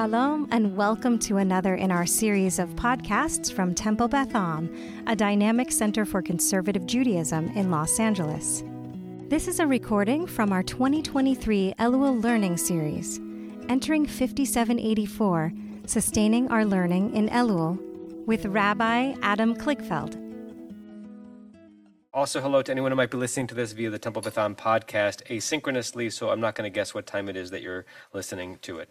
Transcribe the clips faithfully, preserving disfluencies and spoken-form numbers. Shalom and welcome to another in our series of podcasts from Temple Beth Am, a dynamic center for conservative Judaism in Los Angeles. This is a recording from our twenty twenty-three Elul Learning Series, Entering fifty-seven eighty-four, Sustaining Our Learning in Elul, with Rabbi Adam Klickfeld. Also, hello to anyone who might be listening to this via the Temple Beth Am podcast asynchronously, so I'm not going to guess what time it is that you're listening to it.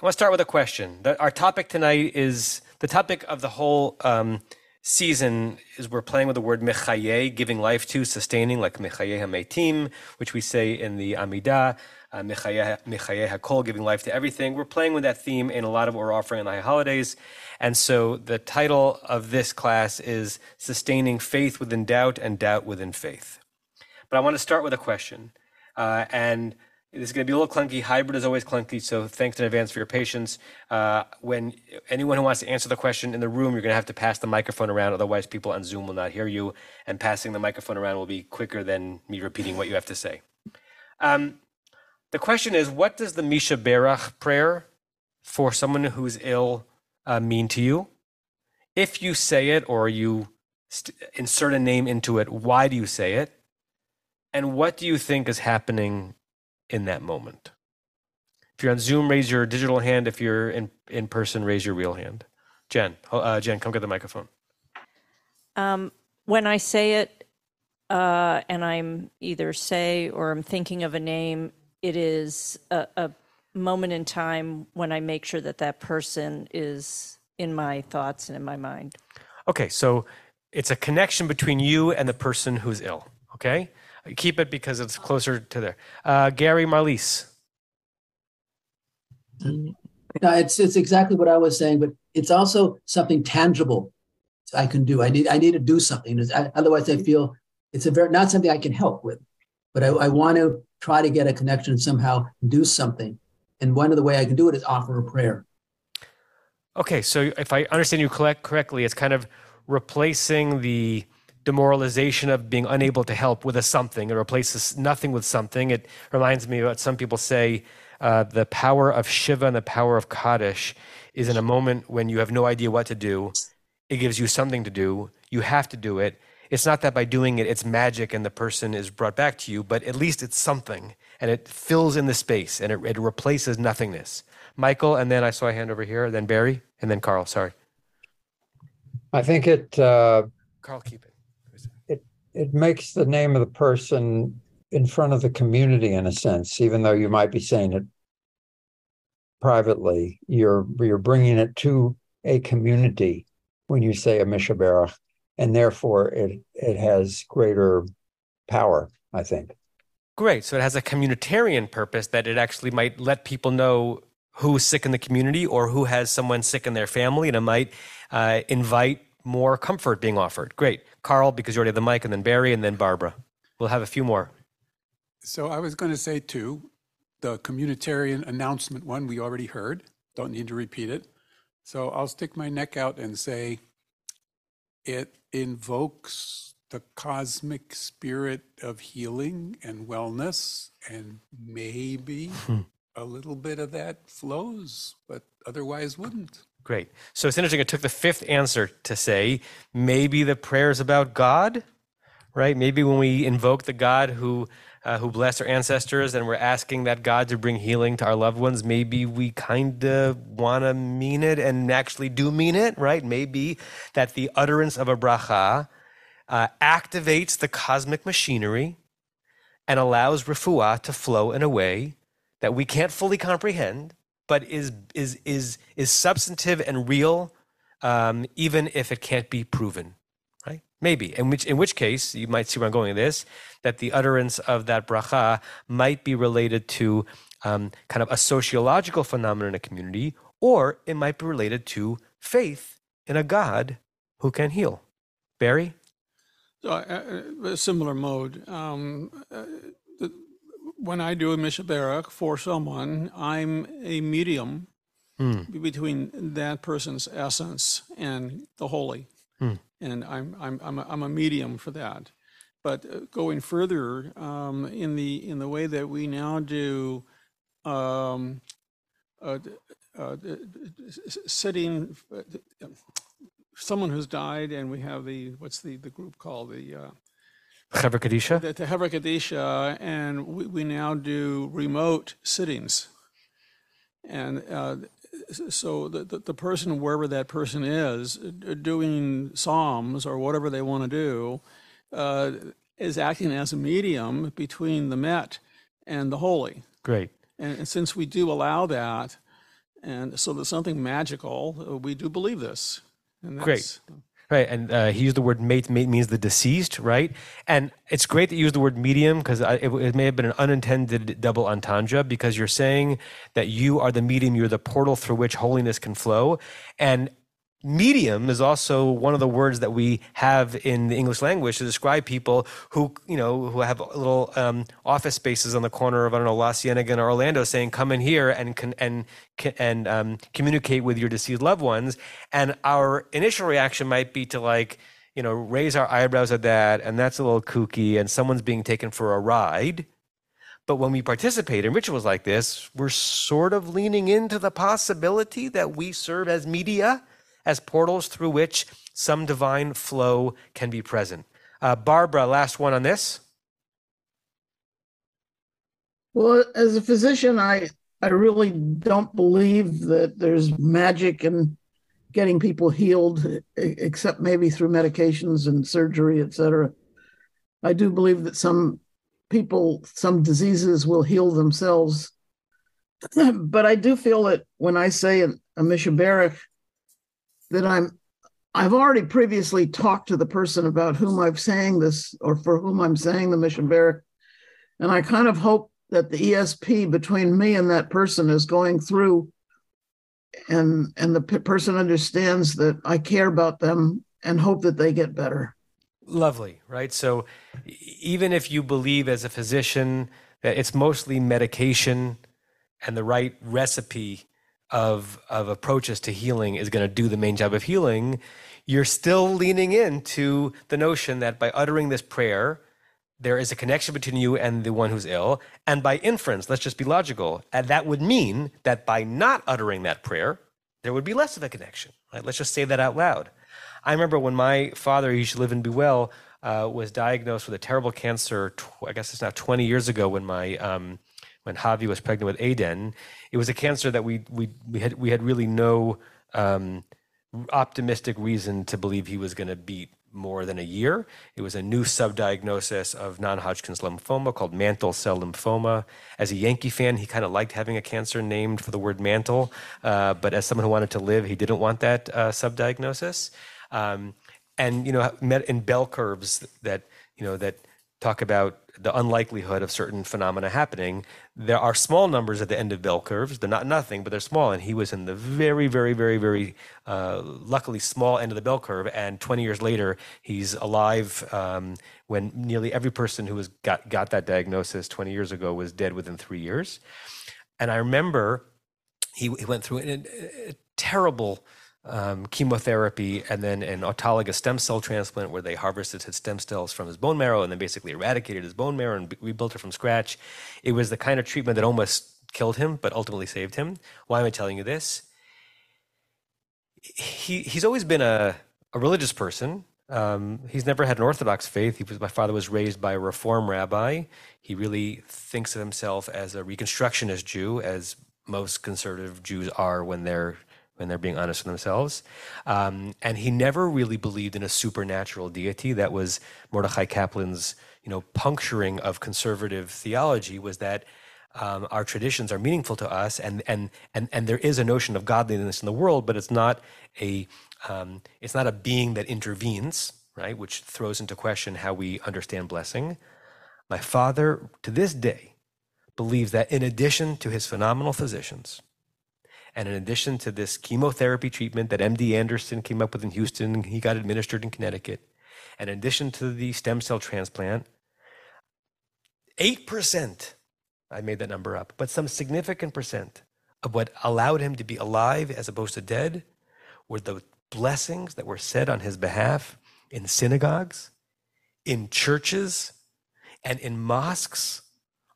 I want to start with a question. The, our topic tonight is, the topic of the whole um, season is we're playing with the word mechaye, giving life to, sustaining, like mechaye hametim, which we say in the Amidah, uh, mechaye hakol, giving life to everything. We're playing with that theme in a lot of what we're offering on the high holidays. And so the title of this class is Sustaining Faith Within Doubt and Doubt Within Faith. But I want to start with a question. Uh, and it's going to be a little clunky. Hybrid is always clunky, so thanks in advance for your patience. Uh, when anyone who wants to answer the question in the room, you're going to have to pass the microphone around. Otherwise, people on Zoom will not hear you. And passing the microphone around will be quicker than me repeating what you have to say. Um, the question is, what does the Mi Sheberach prayer for someone who's ill Uh, mean to you? If you say it or you st- insert a name into it, why do you say it? And what do you think is happening in that moment? If you're on Zoom, raise your digital hand. If you're in, in person, raise your real hand. Jen, uh, Jen, come get the microphone. Um, when I say it uh, and I'm either say or I'm thinking of a name, it is a, a moment in time when I make sure that that person is in my thoughts and in my mind. Okay, so it's a connection between you and the person who's ill, okay? Keep it because it's closer to there. Uh, Gary Marlise. No, it's it's exactly what I was saying, but it's also something tangible I can do. I need I need to do something. I, otherwise, I feel it's a very, not something I can help with, but I, I want to try to get a connection somehow, do something. And one of the way I can do it is offer a prayer. Okay, so if I understand you correctly, it's kind of replacing the demoralization of being unable to help with a something. It replaces nothing with something. It reminds me of what some people say, uh, the power of Shiva and the power of Kaddish is in a moment when you have no idea what to do. It gives you something to do. You have to do it. It's not that by doing it, it's magic and the person is brought back to you, but at least it's something. And it fills in the space, and it, it replaces nothingness. Michael, and then I saw a hand over here, then Barry, and then Carl, sorry. I think it... Uh, Carl, keep it. It it makes the name of the person in front of the community, in a sense, even though you might be saying it privately. You're, you're bringing it to a community when you say a Mi Sheberach, and therefore it it has greater power, I think. Great. So it has a communitarian purpose that it actually might let people know who's sick in the community or who has someone sick in their family, and it might uh, invite more comfort being offered. Great. Carl, because you already have the mic, and then Barry, and then Barbara. We'll have a few more. So I was going to say, too, the communitarian announcement one we already heard. Don't need to repeat it. So I'll stick my neck out and say it invokes the cosmic spirit of healing and wellness, and maybe hmm. a little bit of that flows, but otherwise wouldn't. Great. So it's interesting. It took the fifth answer to say maybe the prayers about God, right? Maybe when we invoke the God who uh, who blessed our ancestors and we're asking that God to bring healing to our loved ones, maybe we kind of want to mean it and actually do mean it, right? Maybe that the utterance of a bracha Uh, activates the cosmic machinery and allows refuah to flow in a way that we can't fully comprehend, but is is is is substantive and real, um, even if it can't be proven, right? Maybe, in which in which case, you might see where I'm going with this, that the utterance of that bracha might be related to um, kind of a sociological phenomenon in a community, or it might be related to faith in a God who can heal. Barry? Uh, a similar mode. Um, uh, the, when I do a Mi Sheberach for someone, I'm a medium mm. between that person's essence and the holy, mm. and I'm I'm I'm a, I'm a medium for that. But going further um, in the in the way that we now do um, uh, uh, sitting, uh, someone who's died, and we have the, what's the, the group called? The uh, Chevra Kadisha? The, the Chevra Kadisha, and we, we now do remote sittings. And uh, so the, the, the person, wherever that person is, doing psalms or whatever they want to do, uh, is acting as a medium between the met and the holy. Great. And, and since we do allow that, and so there's something magical, we do believe this. And that's, Great. Right, and uh, he used the word mate. Mate means the deceased, right? And it's great that you used the word medium, because it, it may have been an unintended double entendre, because you're saying that you are the medium, you're the portal through which holiness can flow. And medium is also one of the words that we have in the English language to describe people who, you know, who have little um, office spaces on the corner of, I don't know, La Cienega and Orlando, saying, come in here and can and and um, communicate with your deceased loved ones. And our initial reaction might be to, like, you know, raise our eyebrows at that, and that's a little kooky, and someone's being taken for a ride. But when we participate in rituals like this, we're sort of leaning into the possibility that we serve as media, as portals through which some divine flow can be present. Uh, Barbara, last one on this. Well, as a physician, I I really don't believe that there's magic in getting people healed, except maybe through medications and surgery, et cetera. I do believe that some people, some diseases will heal themselves. But I do feel that when I say a Mi Sheberach, that I'm, I've already previously talked to the person about whom I'm saying this, or for whom I'm saying the Mi Sheberach. And I kind of hope that the E S P between me and that person is going through, and, and the p- person understands that I care about them and hope that they get better. Lovely, right? So even if you believe as a physician that it's mostly medication and the right recipe of of approaches to healing is going to do the main job of healing, you're still leaning into the notion that by uttering this prayer, there is a connection between you and the one who's ill. And by inference, let's just be logical, and that would mean that by not uttering that prayer, there would be less of a connection, right? Let's just say that out loud. I remember when my father, he used to live and be well, uh, was diagnosed with a terrible cancer, tw- I guess it's now twenty years ago, when my um, when Javi was pregnant with Aiden. It was a cancer that we we we had we had really no um, optimistic reason to believe he was going to beat more than a year. It was a new subdiagnosis of non-Hodgkin's lymphoma called mantle cell lymphoma. As a Yankee fan, he kind of liked having a cancer named for the word mantle, uh, but as someone who wanted to live, he didn't want that uh, subdiagnosis. Um, and you know, met in bell curves that you know that talk about the unlikelihood of certain phenomena happening. There are small numbers at the end of bell curves. They're not nothing, but they're small. And he was in the very, very, very, very, uh, luckily small end of the bell curve. And twenty years later, he's alive, um, when nearly every person who was got, got that diagnosis twenty years ago was dead within three years. And I remember he, he went through a, a terrible Um, chemotherapy and then an autologous stem cell transplant where they harvested his stem cells from his bone marrow and then basically eradicated his bone marrow and b- rebuilt it from scratch. It was the kind of treatment that almost killed him, but ultimately saved him. Why am I telling you this? He He's always been a, a religious person. Um, he's never had an Orthodox faith. He was, my father was raised by a Reform rabbi. He really thinks of himself as a Reconstructionist Jew, as most conservative Jews are when they're when they're being honest with themselves. Um, and he never really believed in a supernatural deity. That was Mordechai Kaplan's, you know, puncturing of conservative theology, was that um, our traditions are meaningful to us, and and and and there is a notion of godliness in the world, but it's not a um, it's not a being that intervenes, right? Which throws into question how we understand blessing. My father, to this day, believes that in addition to his phenomenal physicians, and in addition to this chemotherapy treatment that M D Anderson came up with in Houston, he got administered in Connecticut, and in addition to the stem cell transplant, eight percent, I made that number up, but some significant percent of what allowed him to be alive as opposed to dead were the blessings that were said on his behalf in synagogues, in churches, and in mosques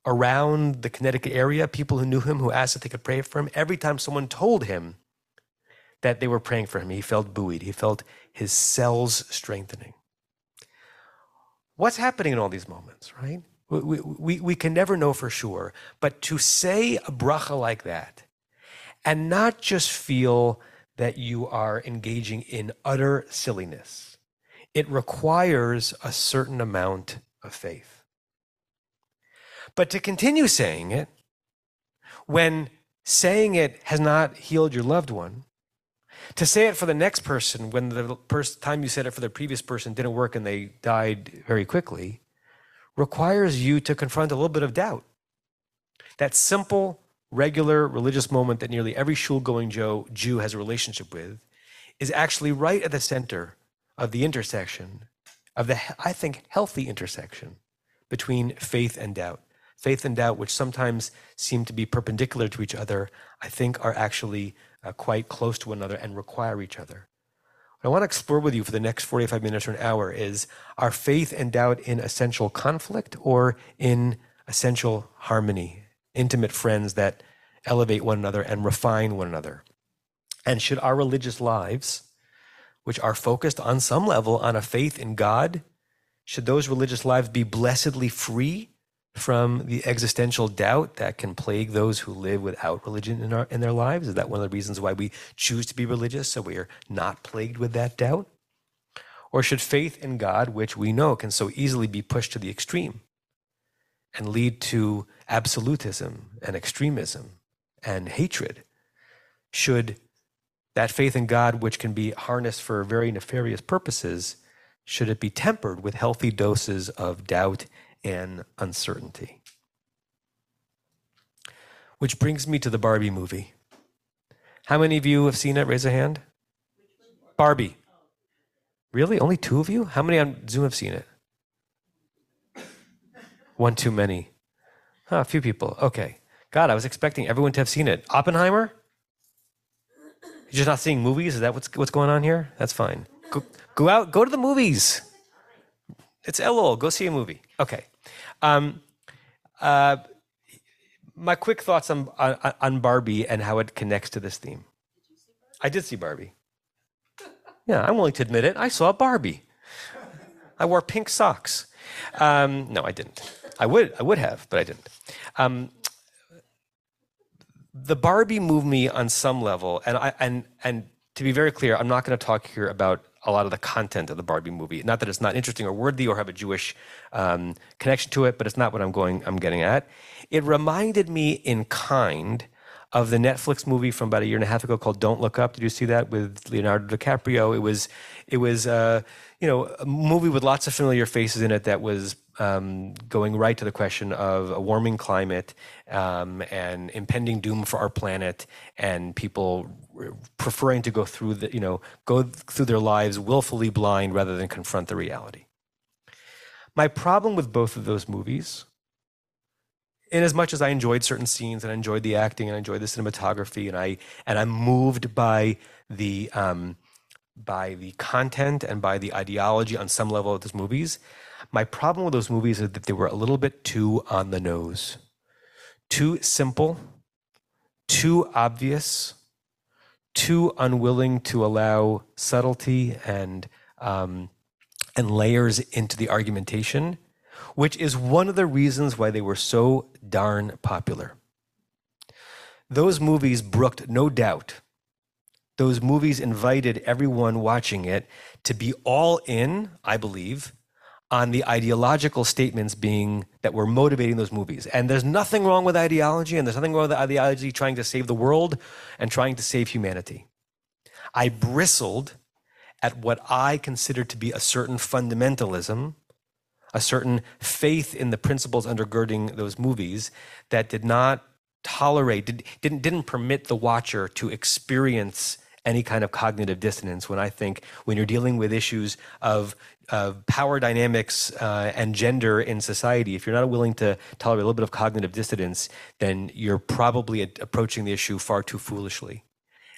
around the Connecticut area, people who knew him, who asked if they could pray for him. Every time someone told him that they were praying for him, he felt buoyed. He felt his cells strengthening. What's happening in all these moments, right? We, we, we can never know for sure, but to say a bracha like that and not just feel that you are engaging in utter silliness, it requires a certain amount of faith. But to continue saying it, when saying it has not healed your loved one, to say it for the next person when the first time you said it for the previous person didn't work and they died very quickly, requires you to confront a little bit of doubt. That simple, regular religious moment that nearly every shul-going Jew has a relationship with is actually right at the center of the intersection, of the, I think, healthy intersection between faith and doubt. Faith and doubt, which sometimes seem to be perpendicular to each other, I think are actually uh, quite close to one another and require each other. What I want to explore with you for the next forty-five minutes or an hour is, are faith and doubt in essential conflict or in essential harmony, intimate friends that elevate one another and refine one another? And should our religious lives, which are focused on some level on a faith in God, should those religious lives be blessedly free from the existential doubt that can plague those who live without religion in, our, in their lives? Is that one of the reasons why we choose to be religious, so we are not plagued with that doubt? Or should faith in God, which we know can so easily be pushed to the extreme and lead to absolutism and extremism and hatred, should that faith in God, which can be harnessed for very nefarious purposes, should it be tempered with healthy doses of doubt and uncertainty? Which brings me to the Barbie movie. How many of you have seen it? Raise a hand. Barbie. Really? Only two of you? How many on Zoom have seen it? One too many. Huh, a few people. Okay. God, I was expecting everyone to have seen it. Oppenheimer? You're just not seeing movies? Is that what's what's going on here? That's fine. Go, go out. Go to the movies. It's Elul. Go see a movie. Okay. Um, uh, my quick thoughts on, on on Barbie and how it connects to this theme. Did you see Barbie? I did see Barbie. Yeah, I'm willing to admit it. I saw Barbie. I wore pink socks. Um, no, I didn't. I would I would have, but I didn't. Um, the Barbie moved me on some level, and I and and to be very clear, I'm not going to talk here about a lot of the content of the Barbie movie. Not that it's not interesting or worthy or have a Jewish um, connection to it, but it's not what I'm going. I'm getting at. It reminded me in kind of the Netflix movie from about a year and a half ago called "Don't Look Up." Did you see that with Leonardo DiCaprio? It was, it was, uh, you know, a movie with lots of familiar faces in it that was um, going right to the question of a warming climate um, and impending doom for our planet, and people preferring to go through the, you know, go through their lives willfully blind rather than confront the reality. My problem with both of those movies, in as much as I enjoyed certain scenes and I enjoyed the acting and I enjoyed the cinematography and I and I'm moved by the um, by the content and by the ideology on some level of those movies, my problem with those movies is that they were a little bit too on the nose, too simple, too obvious, too unwilling to allow subtlety and um, and layers into the argumentation, which is one of the reasons why they were so darn popular. Those movies brooked no doubt. Those movies invited everyone watching it to be all in, I believe, on the ideological statements being that were motivating those movies. And there's nothing wrong with ideology, and there's nothing wrong with ideology trying to save the world and trying to save humanity. I bristled at what I consider to be a certain fundamentalism, a certain faith in the principles undergirding those movies that did not tolerate, did, didn't, didn't permit the watcher to experience any kind of cognitive dissonance. When I think when you're dealing with issues of of power dynamics uh, and gender in society, if you're not willing to tolerate a little bit of cognitive dissonance, then you're probably approaching the issue far too foolishly.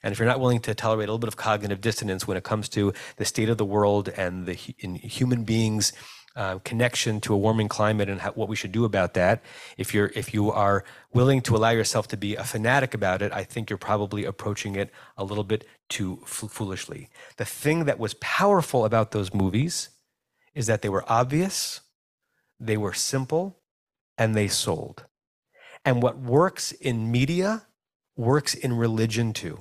And if you're not willing to tolerate a little bit of cognitive dissonance when it comes to the state of the world and the in human beings' uh, connection to a warming climate and how, what we should do about that. If you're if you are willing to allow yourself to be a fanatic about it, I think you're probably approaching it a little bit too f- foolishly. The thing that was powerful about those movies is that they were obvious, they were simple, and they sold. And what works in media works in religion too.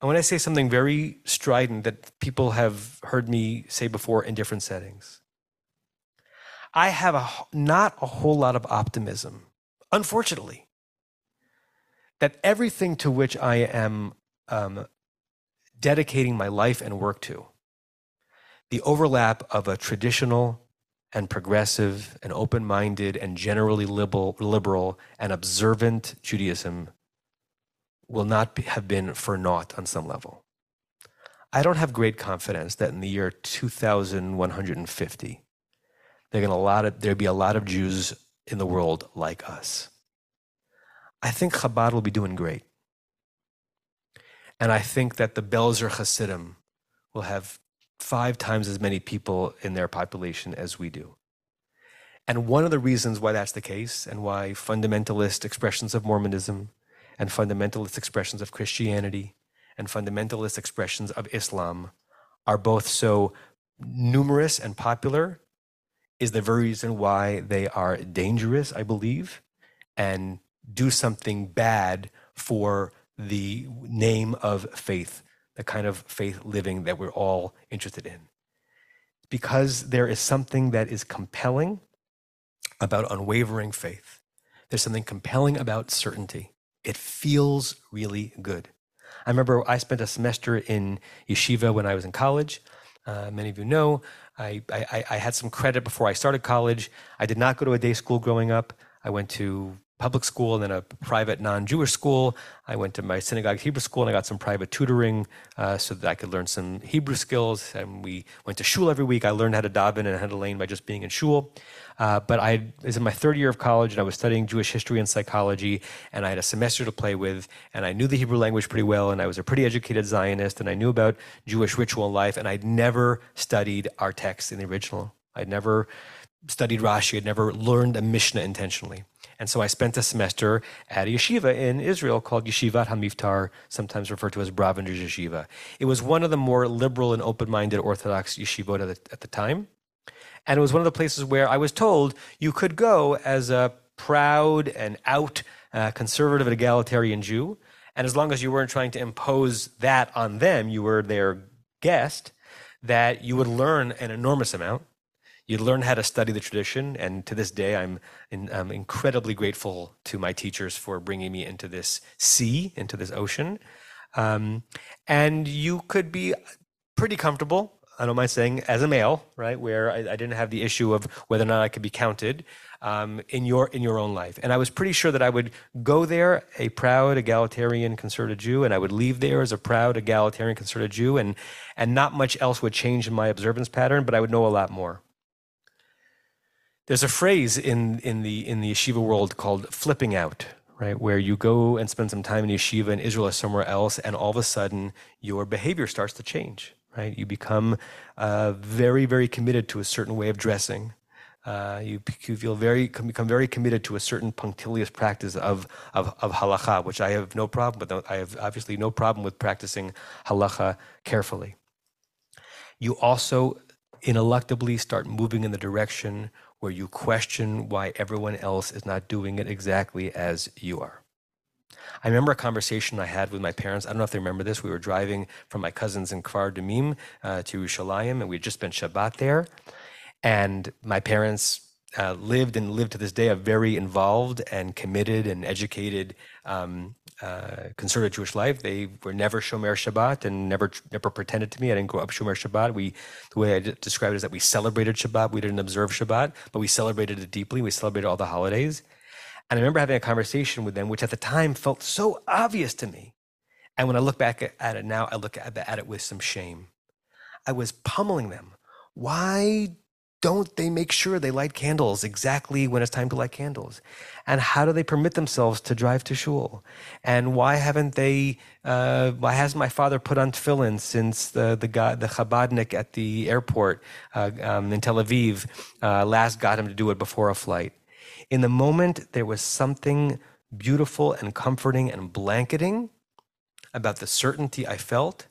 I want to say something very strident that people have heard me say before in different settings. I have a, not a whole lot of optimism, unfortunately, that everything to which I am um, dedicating my life and work to, the overlap of a traditional and progressive and open-minded and generally liberal, liberal and observant Judaism will not be, have been for naught on some level. I don't have great confidence that in the year two thousand one hundred fifty, there will be a lot of Jews in the world like us. I think Chabad will be doing great. And I think that the Belzer Hasidim will have five times as many people in their population as we do. And one of the reasons why that's the case and why fundamentalist expressions of Mormonism and fundamentalist expressions of Christianity and fundamentalist expressions of Islam are both so numerous and popular is the very reason why they are dangerous, I believe, and do something bad for the name of faith, the kind of faith living that we're all interested in. Because there is something that is compelling about unwavering faith. There's something compelling about certainty. It feels really good. I remember I spent a semester in yeshiva when I was in college. Uh, many of you know, I, I, I had some credit before I started college. I did not go to a day school growing up. I went to public school and then a private non-Jewish school. I went to my synagogue Hebrew school and I got some private tutoring uh, so that I could learn some Hebrew skills. And we went to shul every week. I learned how to daven and how to lane by just being in shul. Uh, but I was in my third year of college and I was studying Jewish history and psychology and I had a semester to play with and I knew the Hebrew language pretty well and I was a pretty educated Zionist and I knew about Jewish ritual life and I'd never studied our text in the original. I'd never studied Rashi. I'd never learned a Mishnah intentionally. And so I spent a semester at a yeshiva in Israel called Yeshiva HaMiftar, sometimes referred to as Bravindr's Yeshiva. It was one of the more liberal and open-minded Orthodox yeshivot at the, at the time. And it was one of the places where I was told you could go as a proud and out uh, conservative and egalitarian Jew. And as long as you weren't trying to impose that on them, you were their guest, that you would learn an enormous amount. You'd learn how to study the tradition, and to this day, I'm, in, I'm incredibly grateful to my teachers for bringing me into this sea, into this ocean. Um, and you could be pretty comfortable, I don't mind saying, as a male, right, where I, I didn't have the issue of whether or not I could be counted um, in your in your own life. And I was pretty sure that I would go there, a proud, egalitarian, conservative Jew, and I would leave there as a proud, egalitarian, conservative Jew, and and not much else would change in my observance pattern, but I would know a lot more. There's a phrase in, in the in the yeshiva world called flipping out, right? Where you go and spend some time in yeshiva in Israel or somewhere else, and all of a sudden your behavior starts to change, right? You become uh, very, very committed to a certain way of dressing. Uh, you you feel very become very committed to a certain punctilious practice of, of of halacha, which I have no problem with. I have obviously no problem with practicing halacha carefully. You also ineluctably start moving in the direction where you question why everyone else is not doing it exactly as you are. I remember a conversation I had with my parents. I don't know if they remember this. We were driving from my cousins in Kfar Dimim uh, to Ushalayim, and we had just spent Shabbat there. And my parents uh, lived and live to this day a very involved and committed and educated um, Uh, conservative Jewish life. They were never Shomer Shabbat and never never pretended to me. I didn't grow up Shomer Shabbat. We, the way I d- describe it is that we celebrated Shabbat. We didn't observe Shabbat, but we celebrated it deeply. We celebrated all the holidays. And I remember having a conversation with them, which at the time felt so obvious to me. And when I look back at, at it now, I look at, at it with some shame. I was pummeling them. Why don't they make sure they light candles exactly when it's time to light candles? And how do they permit themselves to drive to shul? And why haven't they, uh, why hasn't my father put on tefillin since the the, the Chabadnik at the airport uh, um, in Tel Aviv uh, last got him to do it before a flight? In the moment, there was something beautiful and comforting and blanketing about the certainty I felt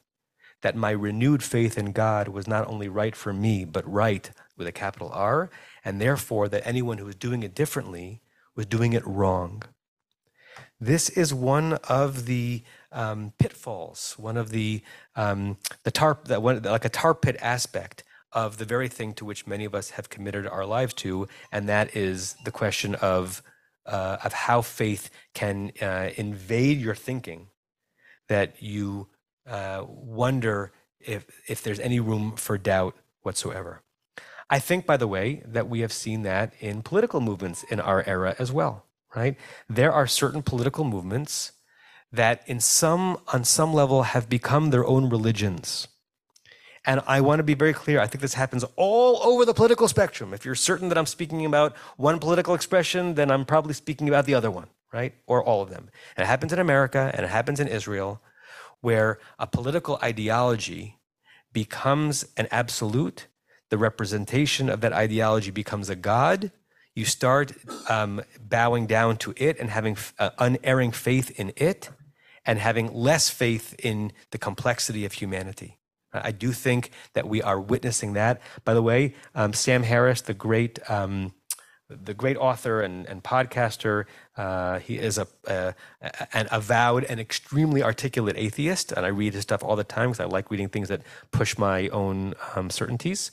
that my renewed faith in God was not only right for me, but right with a capital R, and therefore that anyone who was doing it differently was doing it wrong. This is one of the um, pitfalls, one of the um, the tar that one like a tar pit aspect of the very thing to which many of us have committed our lives to, and that is the question of uh, of how faith can uh, invade your thinking, that you uh, wonder if if there's any room for doubt whatsoever. I think, by the way, that we have seen that in political movements in our era as well, right? There are certain political movements that in some, on some level have become their own religions. And I want to be very clear, I think this happens all over the political spectrum. If you're certain that I'm speaking about one political expression, then I'm probably speaking about the other one, right? Or all of them. And it happens in America, and it happens in Israel, where a political ideology becomes an absolute. The representation of that ideology becomes a god. You start um, bowing down to it and having uh, unerring faith in it and having less faith in the complexity of humanity. I do think that we are witnessing that. By the way, um, Sam Harris, the great um, the great author and, and podcaster, uh, he is a, a an avowed and extremely articulate atheist, and I read his stuff all the time because I like reading things that push my own um, certainties.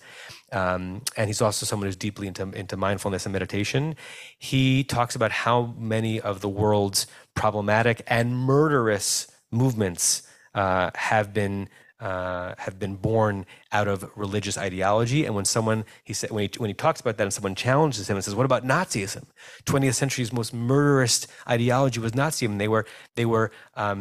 Um, and he's also someone who's deeply into, into mindfulness and meditation. He talks about how many of the world's problematic and murderous movements uh, have been Uh, have been born out of religious ideology, and when someone he said when he when he talks about that, and someone challenges him and says, "What about Nazism? twentieth century's most murderous ideology was Nazism. They were they were um,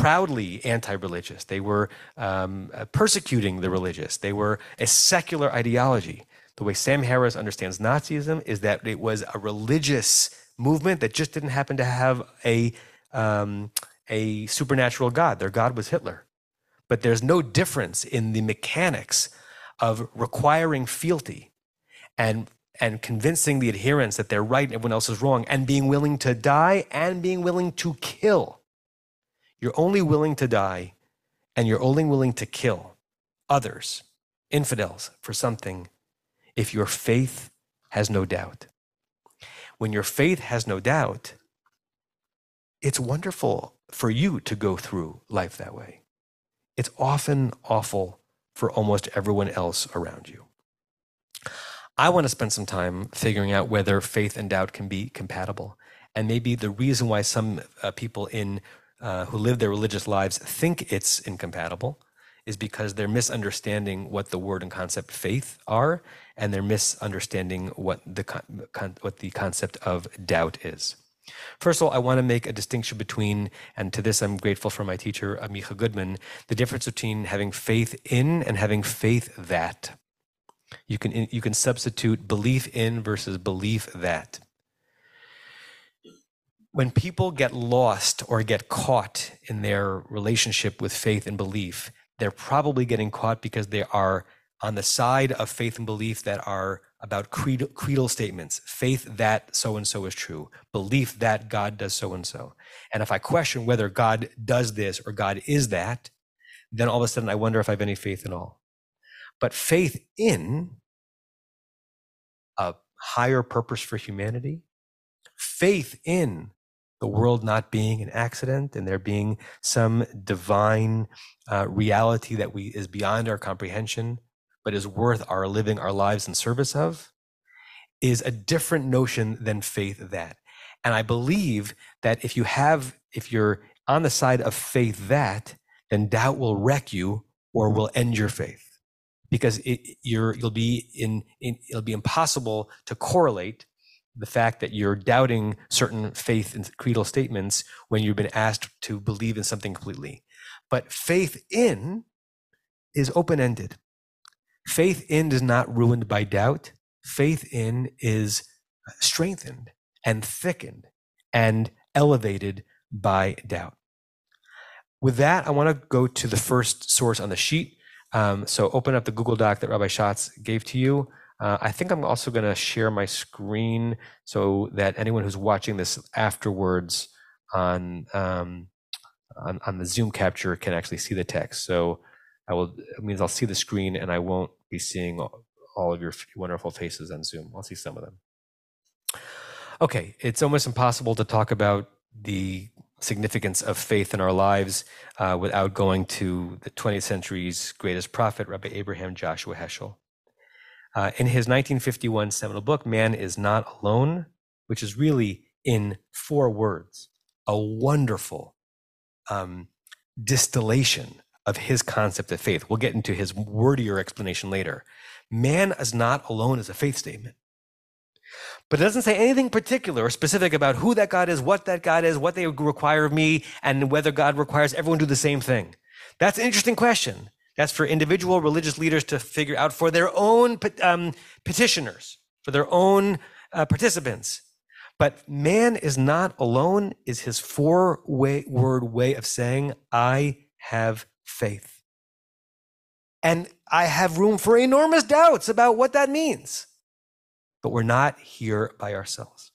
proudly anti-religious. They were um, persecuting the religious. They were a secular ideology." The way Sam Harris understands Nazism is that it was a religious movement that just didn't happen to have a um, a supernatural god. Their god was Hitler. But there's no difference in the mechanics of requiring fealty and and convincing the adherents that they're right and everyone else is wrong, and being willing to die and being willing to kill. You're only willing to die and you're only willing to kill others, infidels, for something if your faith has no doubt. When your faith has no doubt, it's wonderful for you to go through life that way. It's often awful for almost everyone else around you. I want to spend some time figuring out whether faith and doubt can be compatible. And maybe the reason why some uh, people in uh, who live their religious lives think it's incompatible is because they're misunderstanding what the word and concept faith are, and they're misunderstanding what the con- con- what the concept of doubt is. First of all, I want to make a distinction between, and to this I'm grateful for my teacher, Micha Goodman, the difference between having faith in and having faith that. You can you can substitute belief in versus belief that. When people get lost or get caught in their relationship with faith and belief, they're probably getting caught because they are on the side of faith and belief that are about creed, creedal statements, faith that so-and-so is true, belief that God does so-and-so. And if I question whether God does this or God is that, then all of a sudden I wonder if I have any faith at all. But faith in a higher purpose for humanity, faith in the world not being an accident and there being some divine uh, reality that we is beyond our comprehension, but is worth our living our lives in service of, is a different notion than faith that. And I believe that if you have, if you're on the side of faith that, then doubt will wreck you or will end your faith, because it, you're, you'll be in, in, it'll be impossible to correlate the fact that you're doubting certain faith and creedal statements when you've been asked to believe in something completely. But faith in is open-ended. Faith in is not ruined by doubt. Faith in is strengthened and thickened and elevated by doubt. With that, I want to go to the first source on the sheet. Um, so open up the Google Doc that Rabbi Schatz gave to you. Uh, I think I'm also going to share my screen so that anyone who's watching this afterwards on, um, on on the Zoom capture can actually see the text. So I will, it means I'll see the screen and I won't be seeing all, all of your wonderful faces on Zoom. I'll see some of them. Okay, it's almost impossible to talk about the significance of faith in our lives uh, without going to the twentieth century's greatest prophet, Rabbi Abraham Joshua Heschel. Uh, in his nineteen fifty-one seminal book, Man is Not Alone, which is really, in four words, a wonderful um, distillation of his concept of faith. We'll get into his wordier explanation later. Man is not alone is a faith statement. But it doesn't say anything particular or specific about who that God is, what that God is, what they require of me, and whether God requires everyone to do the same thing. That's an interesting question. That's for individual religious leaders to figure out for their own um, petitioners, for their own uh, participants. But man is not alone is his four-word way of saying, I have faith. And I have room for enormous doubts about what that means. But we're not here by ourselves.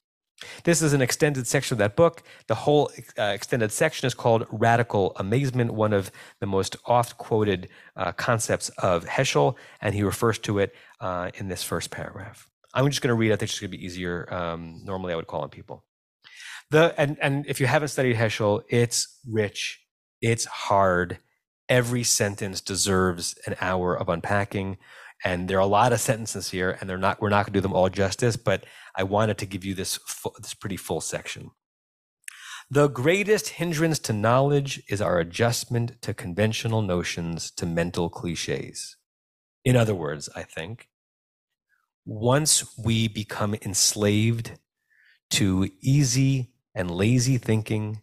This is an extended section of that book. The whole uh, extended section is called Radical Amazement, one of the most oft-quoted uh, concepts of Heschel, and he refers to it uh, in this first paragraph. I'm just going to read it. I think it's going to be easier. Um, normally, I would call on people. The and, and if you haven't studied Heschel, it's rich, it's hard. Every sentence deserves an hour of unpacking. And there are a lot of sentences here, and they're not. We're not going to do them all justice, but I wanted to give you this full, this pretty full section. The greatest hindrance to knowledge is our adjustment to conventional notions, to mental cliches. In other words, I think, once we become enslaved to easy and lazy thinking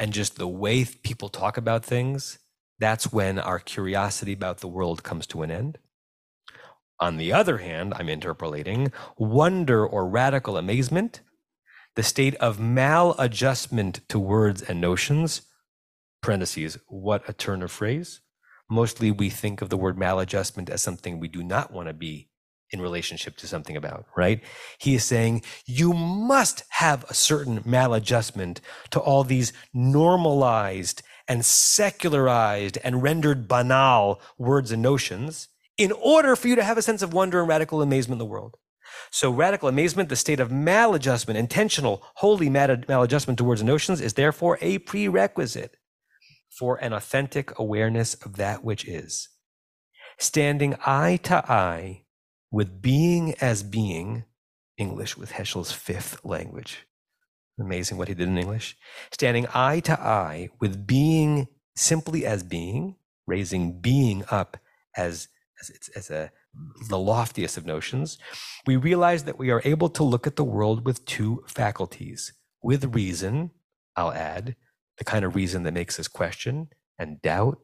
and just the way people talk about things, that's when our curiosity about the world comes to an end. On the other hand, I'm interpolating, wonder or radical amazement, the state of maladjustment to words and notions, parentheses, what a turn of phrase. Mostly we think of the word maladjustment as something we do not want to be in relationship to something about, right? He is saying you must have a certain maladjustment to all these normalized and secularized and rendered banal words and notions, in order for you to have a sense of wonder and radical amazement in the world. So radical amazement, the state of maladjustment, intentional, holy maladjustment to words and notions, is therefore a prerequisite for an authentic awareness of that which is. Standing eye to eye with being as being, English with Heschel's fifth language. Amazing what he did in English. Standing eye to eye with being simply as being, raising being up as As, it's, as a, the loftiest of notions, we realize that we are able to look at the world with two faculties, with reason, I'll add, the kind of reason that makes us question and doubt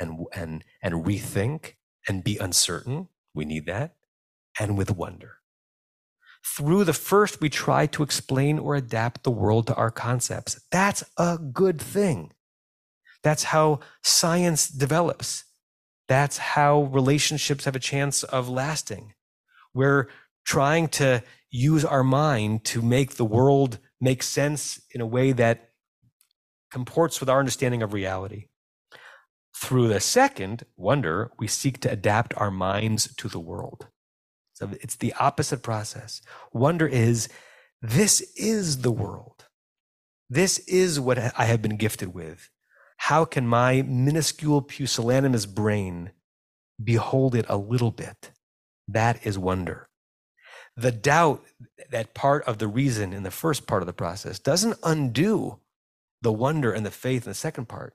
and, and, and rethink and be uncertain, we need that, and with wonder. Through the first, we try to explain or adapt the world to our concepts. That's a good thing. That's how science develops. That's how relationships have a chance of lasting. We're trying to use our mind to make the world make sense in a way that comports with our understanding of reality. Through the second, wonder, we seek to adapt our minds to the world. So it's the opposite process. Wonder is, this is the world. This is what I have been gifted with. How can my minuscule pusillanimous brain behold it a little bit? That is wonder. The doubt, that part of the reason in the first part of the process, doesn't undo the wonder and the faith in the second part.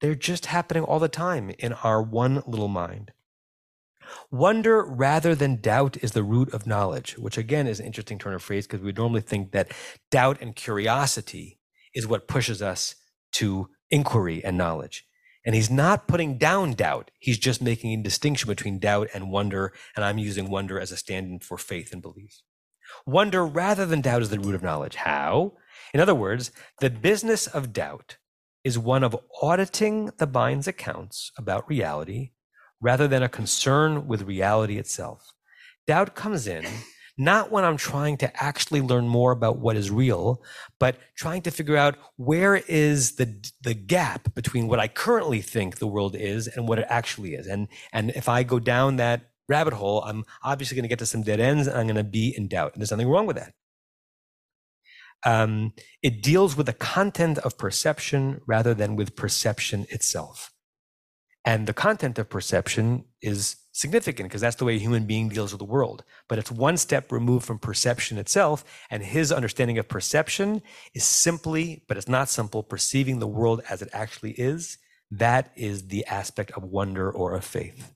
They're just happening all the time in our one little mind. Wonder rather than doubt is the root of knowledge, which again is an interesting turn of phrase because we normally think that doubt and curiosity is what pushes us to inquiry and knowledge. And he's not putting down doubt. He's just making a distinction between doubt and wonder. And I'm using wonder as a stand-in for faith and belief. Wonder rather than doubt is the root of knowledge. How? In other words, the business of doubt is one of auditing the mind's accounts about reality rather than a concern with reality itself. Doubt comes in not when I'm trying to actually learn more about what is real, but trying to figure out where is the the gap between what I currently think the world is and what it actually is. And, and if I go down that rabbit hole, I'm obviously going to get to some dead ends and I'm going to be in doubt. And there's nothing wrong with that. Um, it deals with the content of perception rather than with perception itself. And the content of perception is significant because that's the way a human being deals with the world. But it's one step removed from perception itself, and his understanding of perception is simply, but it's not simple, perceiving the world as it actually is. That is the aspect of wonder or of faith.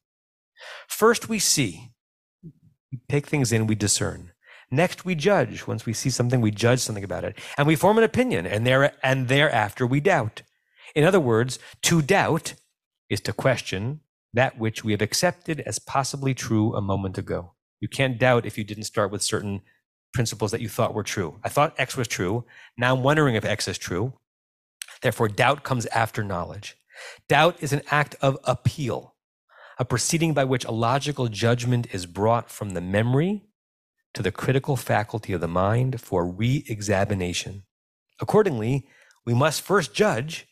First we see, we take things in, we discern. Next we judge. Once we see something, we judge something about it, and we form an opinion, and there and thereafter we doubt. In other words, to doubt is to question that which we have accepted as possibly true a moment ago. You can't doubt if you didn't start with certain principles that you thought were true. I thought X was true. Now I'm wondering if X is true. Therefore, doubt comes after knowledge. Doubt is an act of appeal, a proceeding by which a logical judgment is brought from the memory to the critical faculty of the mind for re-examination. Accordingly, we must first judge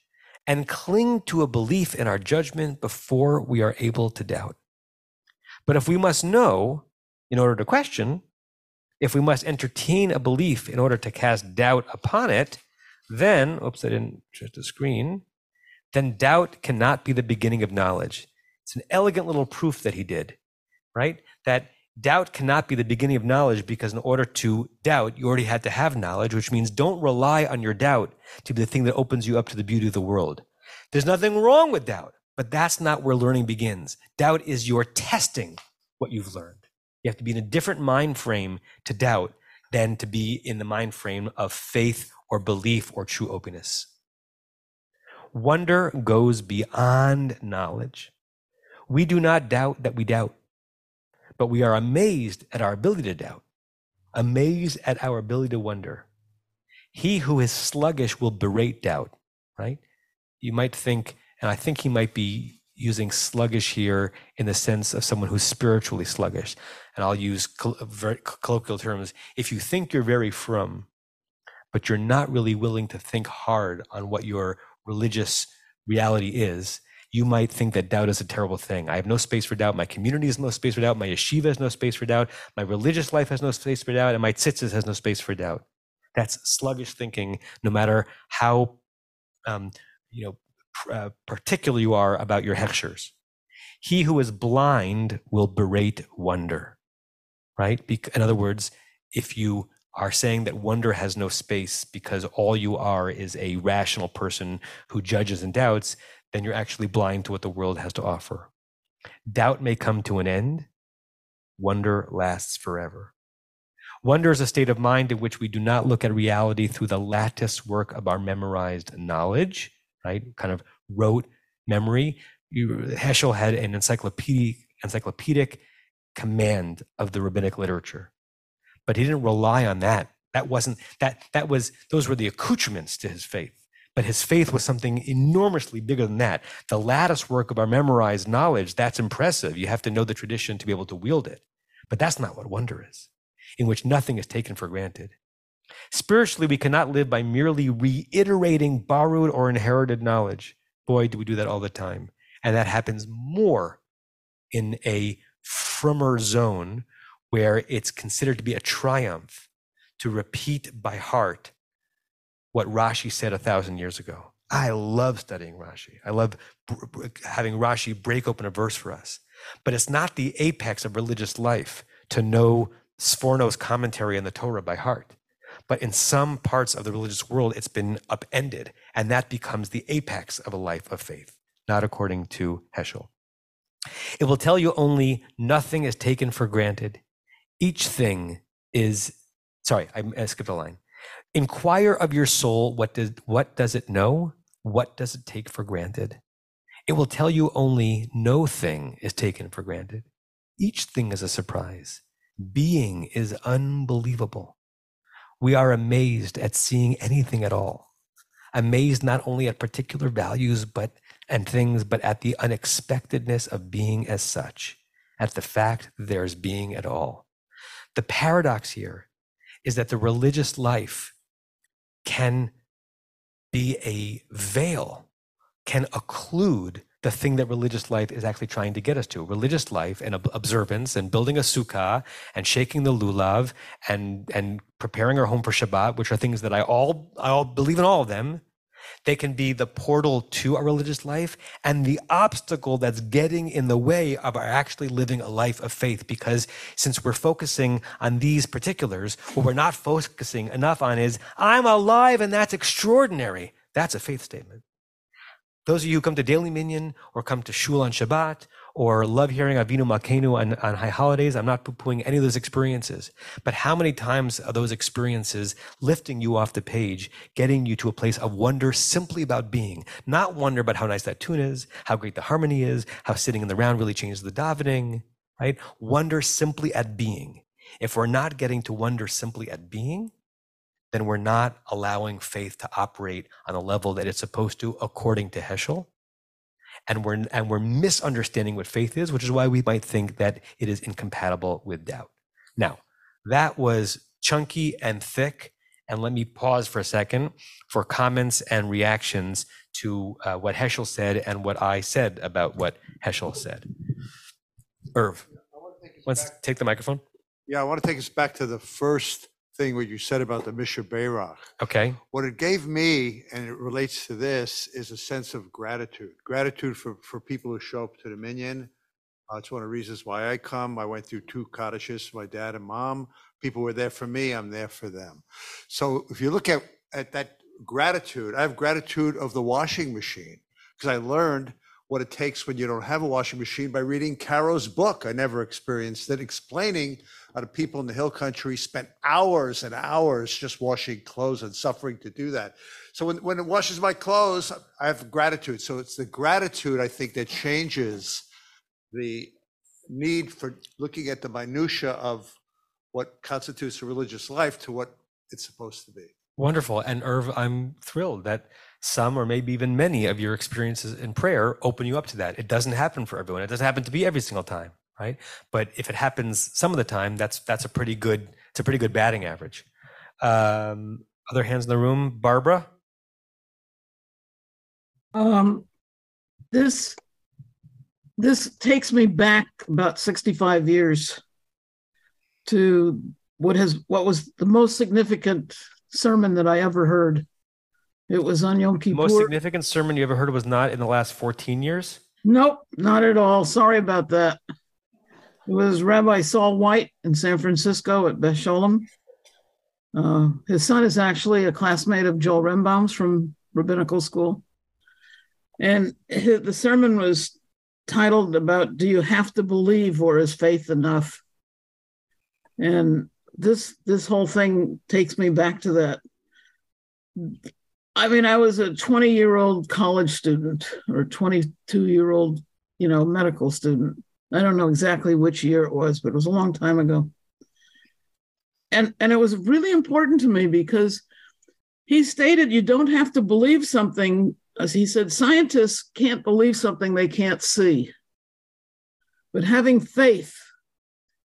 and cling to a belief in our judgment before we are able to doubt. But if we must know in order to question, if we must entertain a belief in order to cast doubt upon it, then, oops, I didn't change the screen, then doubt cannot be the beginning of knowledge. It's an elegant little proof that he did, right? That doubt cannot be the beginning of knowledge because in order to doubt, you already had to have knowledge, which means don't rely on your doubt to be the thing that opens you up to the beauty of the world. There's nothing wrong with doubt, but that's not where learning begins. Doubt is your testing what you've learned. You have to be in a different mind frame to doubt than to be in the mind frame of faith or belief or true openness. Wonder goes beyond knowledge. We do not doubt that we doubt, but we are amazed at our ability to doubt, amazed at our ability to wonder. He who is sluggish will berate doubt, right? You might think, and I think he might be using sluggish here in the sense of someone who's spiritually sluggish. And I'll use coll- ver- colloquial terms. If you think you're very frum, but you're not really willing to think hard on what your religious reality is, you might think that doubt is a terrible thing. I have no space for doubt. My community has no space for doubt. My yeshiva has no space for doubt. My religious life has no space for doubt. And my tzitzis has no space for doubt. That's sluggish thinking, no matter how um, you know, pr- uh, particular you are about your hechshers. He who is blind will berate wonder, right? Be- in other words, if you are saying that wonder has no space because all you are is a rational person who judges and doubts, then you're actually blind to what the world has to offer. Doubt may come to an end. Wonder lasts forever. Wonder is a state of mind in which we do not look at reality through the lattice work of our memorized knowledge, right? Kind of rote memory. Heschel had an encyclopedic, encyclopedic command of the rabbinic literature, but he didn't rely on that. That wasn't, that, that was, those were the accoutrements to his faith. But his faith was something enormously bigger than that. The lattice work of our memorized knowledge, that's impressive. You have to know the tradition to be able to wield it. But that's not what wonder is, in which nothing is taken for granted. Spiritually, we cannot live by merely reiterating borrowed or inherited knowledge. Boy, do we do that all the time. And that happens more in a frummer zone where it's considered to be a triumph to repeat by heart what Rashi said a thousand years ago. I love studying Rashi. I love br- br- having Rashi break open a verse for us. But it's not the apex of religious life to know Sforno's commentary on the Torah by heart. But in some parts of the religious world, it's been upended, and that becomes the apex of a life of faith, not according to Heschel. It will tell you only nothing is taken for granted. Each thing is, sorry, I, I skipped a line. Inquire of your soul, what does, what does it know? What does it take for granted? It will tell you only no thing is taken for granted. Each thing is a surprise. Being is unbelievable. We are amazed at seeing anything at all. Amazed not only at particular values but and things, but at the unexpectedness of being as such, at the fact that there is being at all. The paradox here is that the religious life can be a veil, can occlude the thing that religious life is actually trying to get us to. Religious life and observance and building a sukkah and shaking the lulav and, and preparing our home for Shabbat, which are things that I all, I all believe in all of them. They can be the portal to our religious life and the obstacle that's getting in the way of our actually living a life of faith, because since we're focusing on these particulars, what we're not focusing enough on is, I'm alive and that's extraordinary. That's a faith statement. Those of you who come to Daily Minyan or come to Shul on Shabbat or love hearing Avinu Malkeinu on, on high holidays, I'm not poo-pooing any of those experiences. But how many times are those experiences lifting you off the page, getting you to a place of wonder simply about being? Not wonder about how nice that tune is, how great the harmony is, how sitting in the round really changes the davening, right? Wonder simply at being. If we're not getting to wonder simply at being, then we're not allowing faith to operate on a level that it's supposed to, according to Heschel. And we're, and we're misunderstanding what faith is, which is why we might think that it is incompatible with doubt. Now, that was chunky and thick. And let me pause for a second for comments and reactions to uh, what Heschel said and what I said about what Heschel said. Irv, let's take the microphone. Yeah, I want to take us back to the first thing what you said about the Mi Sheberach. Okay. What it gave me, and it relates to this, is a sense of gratitude. Gratitude for, for people who show up to the Minyan. Uh, it's one of the reasons why I come. I went through two Kaddishes, my dad and mom. People were there for me, I'm there for them. So if you look at, at that gratitude, I have gratitude of the washing machine, because I learned what it takes when you don't have a washing machine by reading Caro's book. I never experienced it, explaining how the people in the hill country spent hours and hours just washing clothes and suffering to do that. So when, when it washes my clothes, I have gratitude. So it's the gratitude, I think, that changes the need for looking at the minutia of what constitutes a religious life to what it's supposed to be. Wonderful. And Irv, I'm thrilled that some or maybe even many of your experiences in prayer open you up to that. It doesn't happen for everyone. It doesn't happen to be every single time, right? But if it happens some of the time, that's that's a pretty good it's a pretty good batting average. Um, other hands in the room, Barbara. Um, this this takes me back about sixty-five years to what has what was the most significant sermon that I ever heard. It was on Yom Kippur. The most significant sermon you ever heard was not in the last fourteen years? Nope, not at all. Sorry about that. It was Rabbi Saul White in San Francisco at Beth Sholem. Uh, his son is actually a classmate of Joel Rembaum's from rabbinical school. And his, the sermon was titled about, do you have to believe or is faith enough? And this this whole thing takes me back to that. I mean, I was a twenty-year-old college student or twenty-two-year-old, you know, medical student. I don't know exactly which year it was, but it was a long time ago. And and it was really important to me because he stated you don't have to believe something. As he said, scientists can't believe something they can't see. But having faith,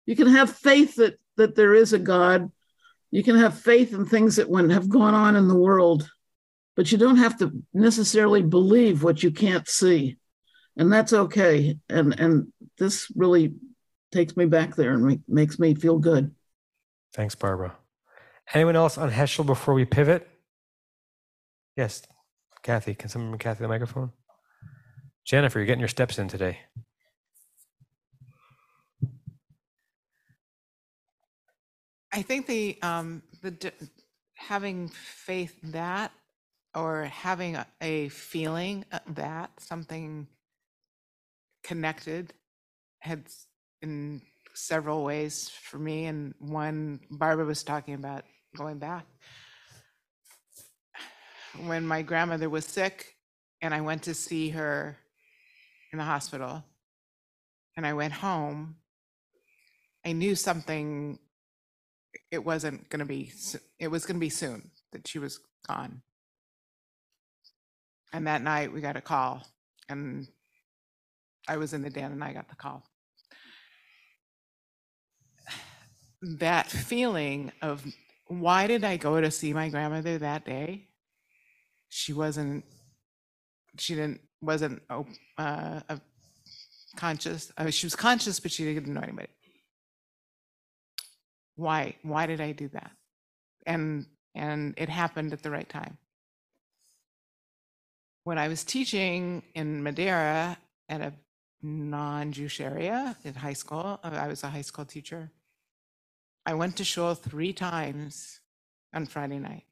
you can have faith that, that there is a God. You can have faith in things that when, have gone on in the world. But you don't have to necessarily believe what you can't see. And that's okay. And and this really takes me back there and make, makes me feel good. Thanks, Barbara. Anyone else on Heschel before we pivot? Yes, Kathy. Can someone give Kathy the microphone? Jennifer, you're getting your steps in today. I think the um, the having faith that or having a feeling that something connected had in several ways for me. And one, Barbara was talking about going back. When my grandmother was sick and I went to see her in the hospital and I went home, I knew something, it wasn't going to be, it was going to be soon that she was gone. And that night we got a call, and I was in the den and I got the call. That feeling of, why did I go to see my grandmother that day? She wasn't, she didn't, wasn't uh, conscious. I mean, she was conscious, but she didn't know anybody. Why, why did I do that? And, and it happened at the right time. When I was teaching in Madeira at a non-Jewish area in high school, I was a high school teacher. I went to shul three times on Friday night.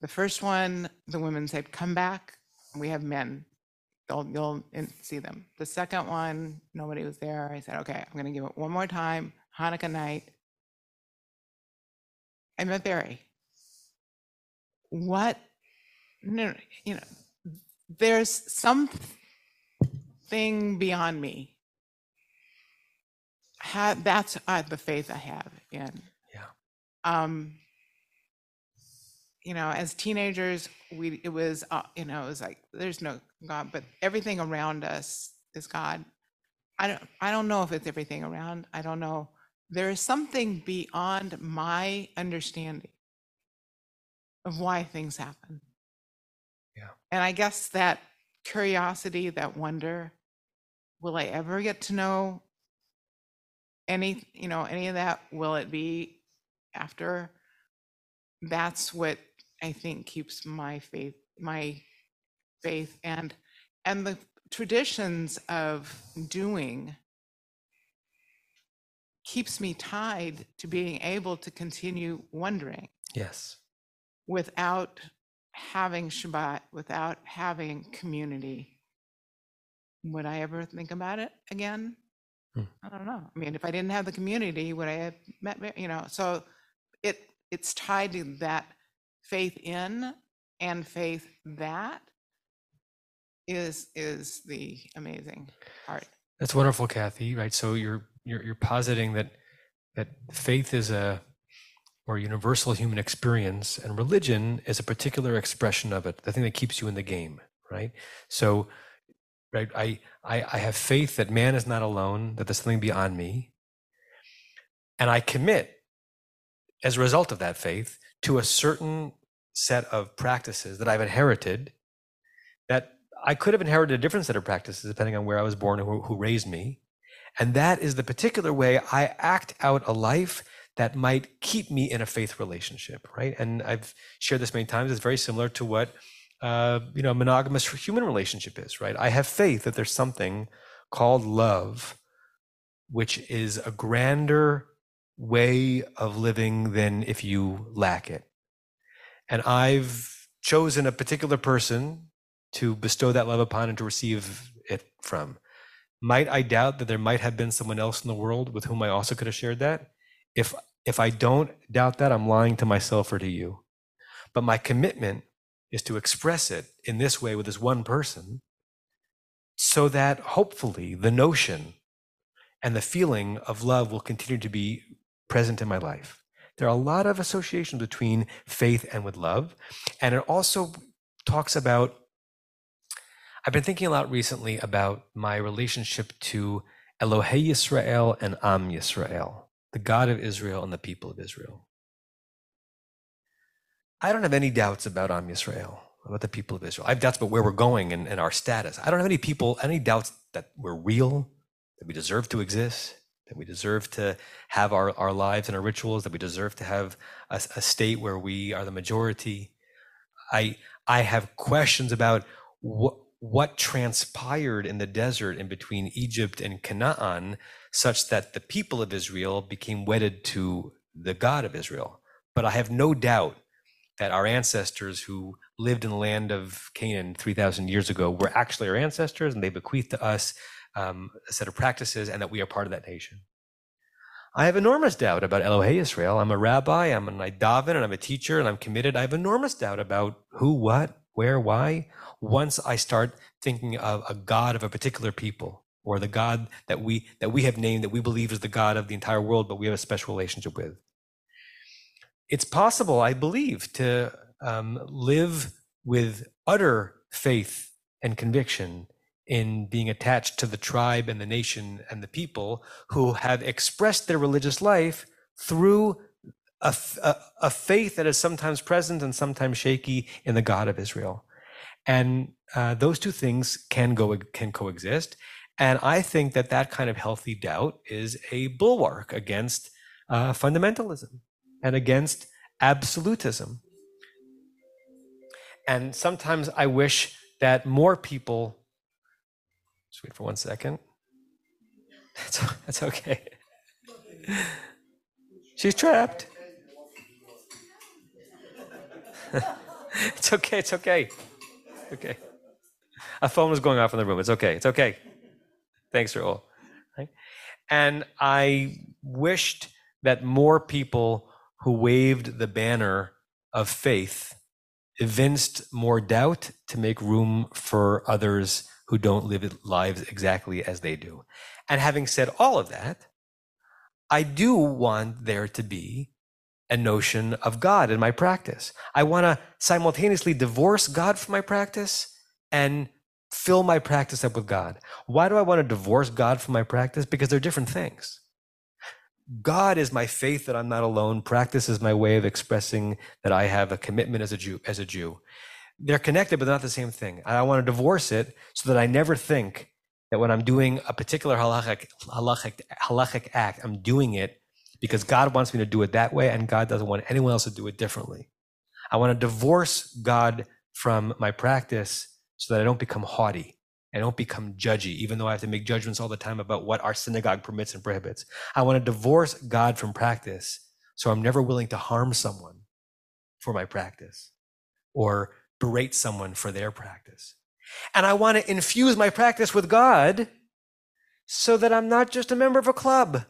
The first one, the women said, come back, we have men, you'll, you'll see them. The second one, nobody was there. I said, okay, I'm gonna give it one more time, Hanukkah night. I met Barry. What, no, you know, there's something beyond me. How, that's uh, the faith I have in. Yeah. Um, you know, as teenagers, we it was uh, you know it was like there's no God, but everything around us is God. I don't I don't know if it's everything around. I don't know. There is something beyond my understanding of why things happen. Yeah. And I guess that curiosity, that wonder, will I ever get to know any, you know, any of that, will it be after? That's what I think keeps my faith, my faith and, and the traditions of doing keeps me tied to being able to continue wondering. Yes. Without having Shabbat, without having community, would I ever think about it again? I don't know. I mean, if I didn't have the community, would I have met, you know, so it it's tied to that faith in and faith that is is the amazing part. That's wonderful, Kathy, right? So you're you're you're positing that that faith is a or universal human experience and religion is a particular expression of it, the thing that keeps you in the game, right? So Right, I, I I have faith that man is not alone, that there's something beyond me, and I commit, as a result of that faith, to a certain set of practices that I've inherited. That I could have inherited a different set of practices depending on where I was born and who, who raised me, and that is the particular way I act out a life that might keep me in a faith relationship. Right, and I've shared this many times. It's very similar to what. Uh, you know, monogamous human relationship is, right? I have faith that there's something called love, which is a grander way of living than if you lack it. And I've chosen a particular person to bestow that love upon and to receive it from. Might I doubt that there might have been someone else in the world with whom I also could have shared that? If, if I don't doubt that, I'm lying to myself or to you. But my commitment is to express it in this way with this one person, so that hopefully the notion and the feeling of love will continue to be present in my life. There are a lot of associations between faith and with love. And it also talks about, I've been thinking a lot recently about my relationship to Elohei Yisrael and Am Yisrael, the God of Israel and the people of Israel. I don't have any doubts about Am Yisrael, about the people of Israel. I have doubts about where we're going and, and our status. I don't have any people, any doubts that we're real, that we deserve to exist, that we deserve to have our, our lives and our rituals, that we deserve to have a, a state where we are the majority. I I have questions about what what transpired in the desert in between Egypt and Canaan, such that the people of Israel became wedded to the God of Israel. But I have no doubt that our ancestors who lived in the land of Canaan three thousand years ago were actually our ancestors, and they bequeathed to us um, a set of practices, and that we are part of that nation. I have enormous doubt about Elohei Yisrael. I'm a rabbi, I'm an I daven, and I'm a teacher, and I'm committed. I have enormous doubt about who, what, Where? Why? Once I start thinking of a God of a particular people, or the God that we that we have named, that we believe is the God of the entire world, but we have a special relationship with. It's possible, I believe, to um, live with utter faith and conviction in being attached to the tribe and the nation and the people who have expressed their religious life through a, a, a faith that is sometimes present and sometimes shaky in the God of Israel. And uh, those two things can go can coexist. And I think that that kind of healthy doubt is a bulwark against uh, fundamentalism and against absolutism. And sometimes I wish that more people, just wait for one second. That's, that's okay. She's trapped. It's okay, it's okay. Okay. A phone was going off in the room. It's okay, it's okay. Thanks, Raul. Right? And I wished that more people who waved the banner of faith evinced more doubt to make room for others who don't live lives exactly as they do. And having said all of that, I do want there to be a notion of God in my practice. I want to simultaneously divorce God from my practice and fill my practice up with God. Why do I want to divorce God from my practice? Because they're different things. God is my faith that I'm not alone. Practice is my way of expressing that I have a commitment as a Jew. As a Jew. They're connected, but they're not the same thing. I want to divorce it so that I never think that when I'm doing a particular halachic, halachic, halachic act, I'm doing it because God wants me to do it that way and God doesn't want anyone else to do it differently. I want to divorce God from my practice so that I don't become haughty. I don't become judgy, even though I have to make judgments all the time about what our synagogue permits and prohibits. I want to divorce God from practice, so I'm never willing to harm someone for my practice or berate someone for their practice. And I want to infuse my practice with God so that I'm not just a member of a club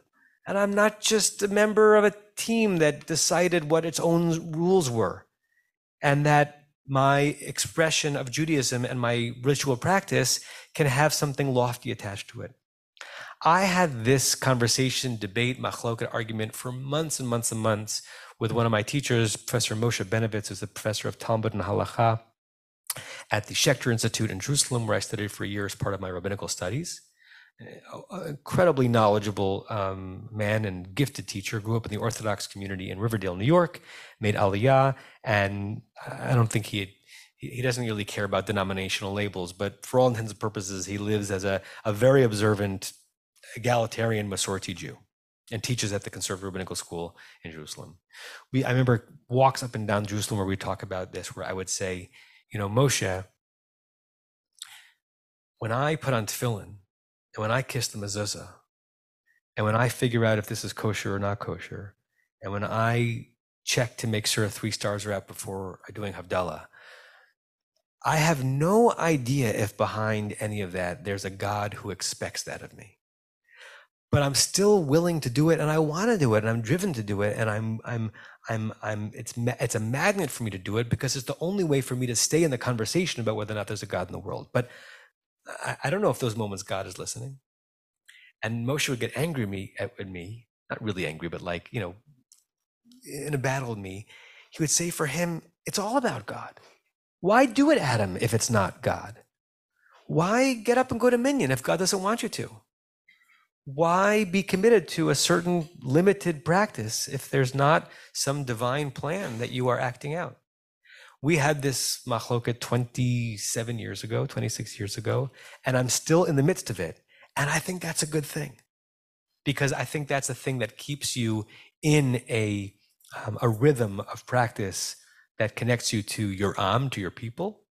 and I'm not just a member of a team that decided what its own rules were, and that my expression of Judaism and my ritual practice can have something lofty attached to it. I had this conversation, debate, machloket argument for months and months and months with one of my teachers, Professor Moshe Benavitz, who's the professor of Talmud and Halacha at the Schechter Institute in Jerusalem, where I studied for a year as part of my rabbinical studies. An incredibly knowledgeable um, man and gifted teacher, grew up in the Orthodox community in Riverdale, New York, made Aliyah, and I don't think he had, he doesn't really care about denominational labels, but for all intents and purposes, he lives as a, a very observant, egalitarian Masorti Jew and teaches at the Conservative Rabbinical School in Jerusalem. We, I remember walks up and down Jerusalem where we talk about this, where I would say, you know, Moshe, when I put on tefillin, and when I kiss the mezuzah, and when I figure out if this is kosher or not kosher, and when I check to make sure three stars are out before doing Havdalah, I have no idea if behind any of that there's a God who expects that of me. But I'm still willing to do it, and I want to do it, and I'm driven to do it, and I'm, I'm, I'm, I'm. It's it's a magnet for me to do it because it's the only way for me to stay in the conversation about whether or not there's a God in the world. But I don't know if those moments God is listening. And Moshe would get angry at me, at me, not really angry, but like, you know, in a battle with me, he would say for him, it's all about God. Why do it, Adam, if it's not God? Why get up and go to Minyan if God doesn't want you to? Why be committed to a certain limited practice if there's not some divine plan that you are acting out? We had this machloket twenty-seven years ago, twenty-six years ago, and I'm still in the midst of it. And I think that's a good thing, because I think that's a thing that keeps you in a, um, a rhythm of practice that connects you to your Am, to your people,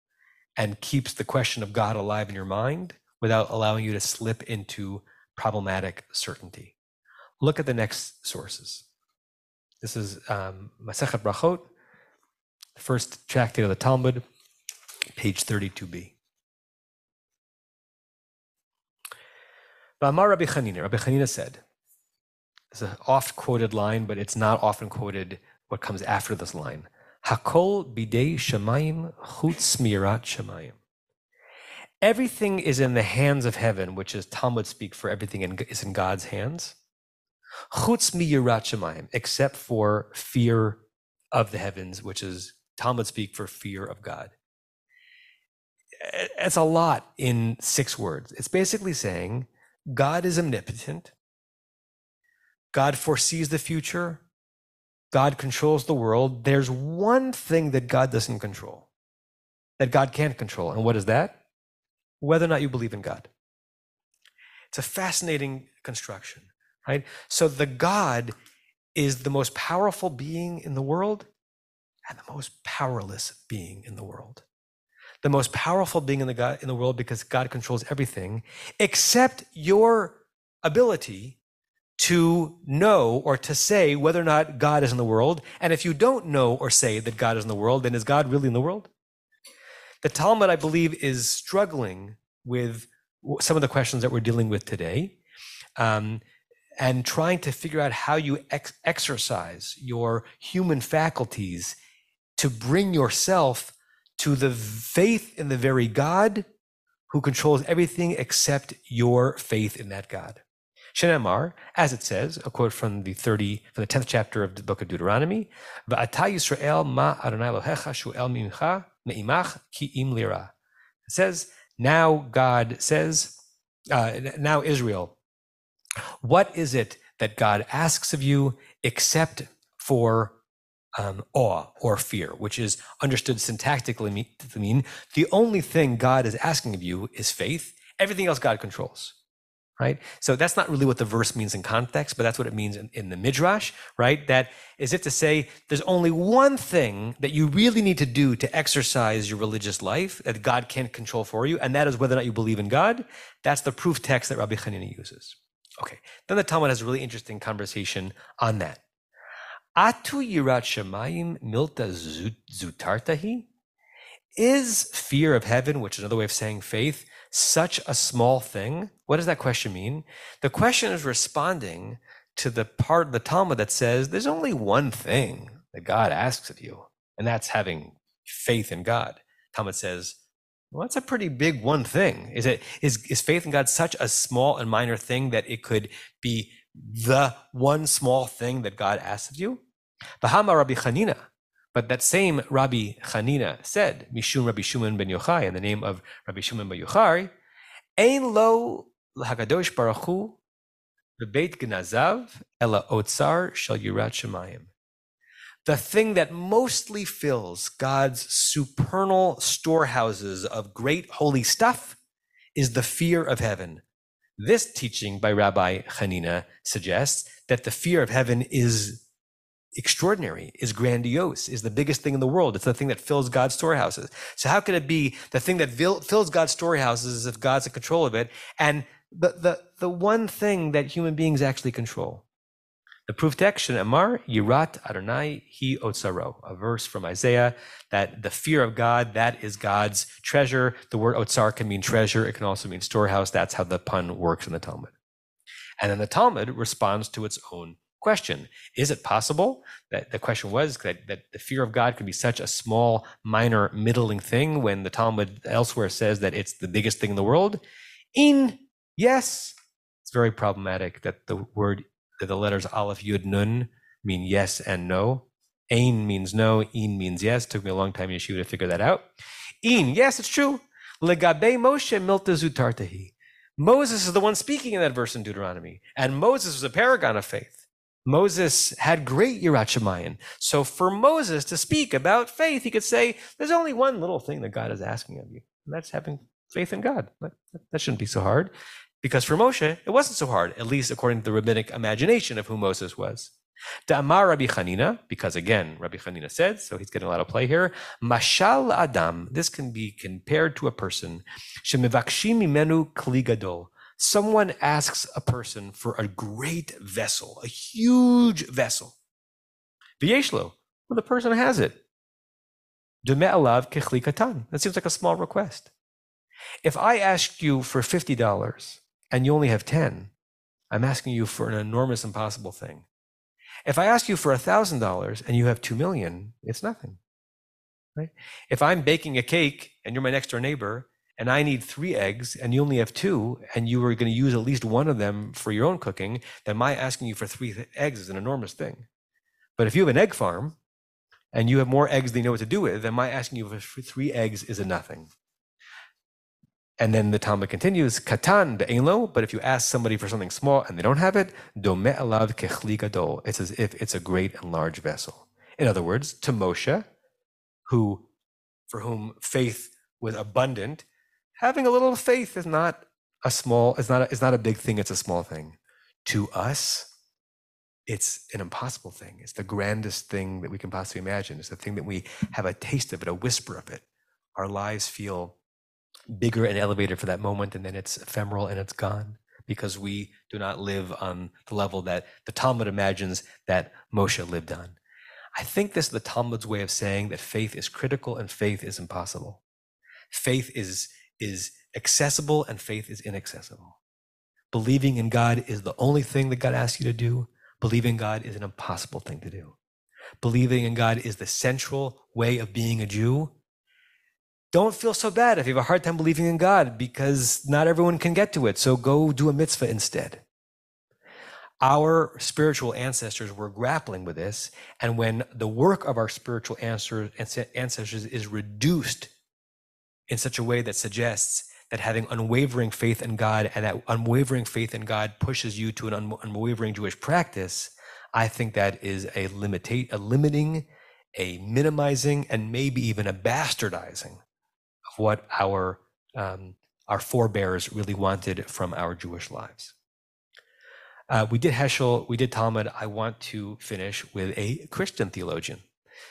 and keeps the question of God alive in your mind without allowing you to slip into problematic certainty. Look at the next sources. This is um, Masechet Brachot, first tractate of the Talmud, page thirty-two b. V'amar Rabbi Chanina. Rabbi Chanina said, it's an oft-quoted line, but it's not often quoted what comes after this line. Hakol bidei shamayim chutz mirat shamayim. Everything is in the hands of heaven, which is Talmud speak for everything in, is in God's hands. Chutz mirat shamayim, except for fear of the heavens, which is Talmud speak for fear of God. It's a lot in six words. It's basically saying God is omnipotent. God foresees the future. God controls the world. There's one thing that God doesn't control, that God can't control. And what is that? Whether or not you believe in God. It's a fascinating construction, right? So the God is the most powerful being in the world and the most powerless being in the world. The most powerful being in the, God, in the world because God controls everything except your ability to know or to say whether or not God is in the world. And if you don't know or say that God is in the world, then is God really in the world? The Talmud, I believe, is struggling with some of the questions that we're dealing with today, um, and trying to figure out how you ex- exercise your human faculties to bring yourself to the faith in the very God who controls everything except your faith in that God. Shenamar, as it says, a quote from the thirty, from the tenth chapter of the book of Deuteronomy, "Va'ata Yisrael ma Adonai Elohecha shu'el mimcha me'imach ki im lira." It says, now God says, uh, now Israel, what is it that God asks of you except for um, awe or fear, which is understood syntactically to mean the only thing God is asking of you is faith. Everything else God controls. Right? So that's not really what the verse means in context, but that's what it means in, in the Midrash, right? That is if to say there's only one thing that you really need to do to exercise your religious life that God can't control for you, and that is whether or not you believe in God. That's the proof text that Rabbi Chanina uses. Okay, then the Talmud has a really interesting conversation on that. Atu yirat shamayim milta zutartahi? Is fear of heaven, which is another way of saying faith, such a small thing? What does that question mean? The question is responding to the part of the Talmud that says there's only one thing that God asks of you, and that's having faith in God. Talmud says, well, that's a pretty big one thing. Is it is is faith in God such a small and minor thing that it could be the one small thing that God asks of you? Bahama Rabbi Chanina. But that same Rabbi Chanina said, Mishum Rabbi Shimon ben Yochai, in the name of Rabbi Shimon ben Yochai, Ein lo l'hakadosh baruch hu b'beit gnazav ela otzar shel yirat shamayim. The thing that mostly fills God's supernal storehouses of great holy stuff is the fear of heaven. This teaching by Rabbi Chanina suggests that the fear of heaven is extraordinary, is grandiose, is the biggest thing in the world. It's the thing that fills God's storehouses. So how could it be the thing that vil- fills God's storehouses if God's in control of it? And the the the one thing that human beings actually control. The proof text, Amar Yirat Adonai Hi Otsaro, a verse from Isaiah, that the fear of God, that is God's treasure. The word Otsar can mean treasure. It can also mean storehouse. That's how the pun works in the Talmud. And then the Talmud responds to its own question. Is it possible that the question was that, that the fear of God could be such a small, minor, middling thing when the Talmud elsewhere says that it's the biggest thing in the world? In, yes. It's very problematic that the word, that the letters Aleph, Yud, Nun mean yes and no. Ein means no, in means yes. Took me a long time in Yeshiva to figure that out. In, yes, it's true. Legabe Moshe milta zutartahi. Moses is the one speaking in that verse in Deuteronomy. And Moses was a paragon of faith. Moses had great Yirat Shamayim. So for Moses to speak about faith, he could say, there's only one little thing that God is asking of you, and that's having faith in God. That shouldn't be so hard, because for Moshe, it wasn't so hard, at least according to the rabbinic imagination of who Moses was. Da'amar Rabbi Chanina, because again, Rabbi Chanina said, so he's getting a lot of play here, Mashal Adam, this can be compared to a person, Shemivakshim Mimenu Kli Gadol. Someone asks a person for a great vessel, a huge vessel. V'yeshlo, well, the person has it. Dumeh alav kechli katan. That seems like a small request. If I asked you for fifty dollars and you only have ten, I'm asking you for an enormous, impossible thing. If I ask you for one thousand dollars and you have two million, it's nothing. right? If I'm baking a cake and you're my next door neighbor and I need three eggs and you only have two and you were going to use at least one of them for your own cooking, then my asking you for three th- eggs is an enormous thing. But if you have an egg farm and you have more eggs than you know what to do with, then my asking you for three eggs is a nothing. And then the Talmud continues, katan be'elo, but if you ask somebody for something small and they don't have it, domeh alav kechli gadol, it's as if it's a great and large vessel. In other words, to Moshe, who, for whom faith was abundant, having a little faith is not a small, it's not a, it's not a big thing, it's a small thing. To us, it's an impossible thing. It's the grandest thing that we can possibly imagine. It's the thing that we have a taste of it, a whisper of it. Our lives feel bigger and elevated for that moment, and then it's ephemeral and it's gone because we do not live on the level that the Talmud imagines that Moshe lived on. I think this is the Talmud's way of saying that faith is critical and faith is impossible. Faith is, is accessible and faith is inaccessible. Believing in God is the only thing that God asks you to do. Believing in God is an impossible thing to do. Believing in God is the central way of being a Jew. Don't feel so bad if you have a hard time believing in God, because not everyone can get to it. So go do a mitzvah instead. Our spiritual ancestors were grappling with this, and when the work of our spiritual ancestors is reduced in such a way that suggests that having unwavering faith in God, and that unwavering faith in God pushes you to an unwavering Jewish practice, I think that is a limitate, a limiting, a minimizing, and maybe even a bastardizing of what our um, our forebears really wanted from our Jewish lives. Uh, we did Heschel, we did Talmud. I want to finish with a Christian theologian,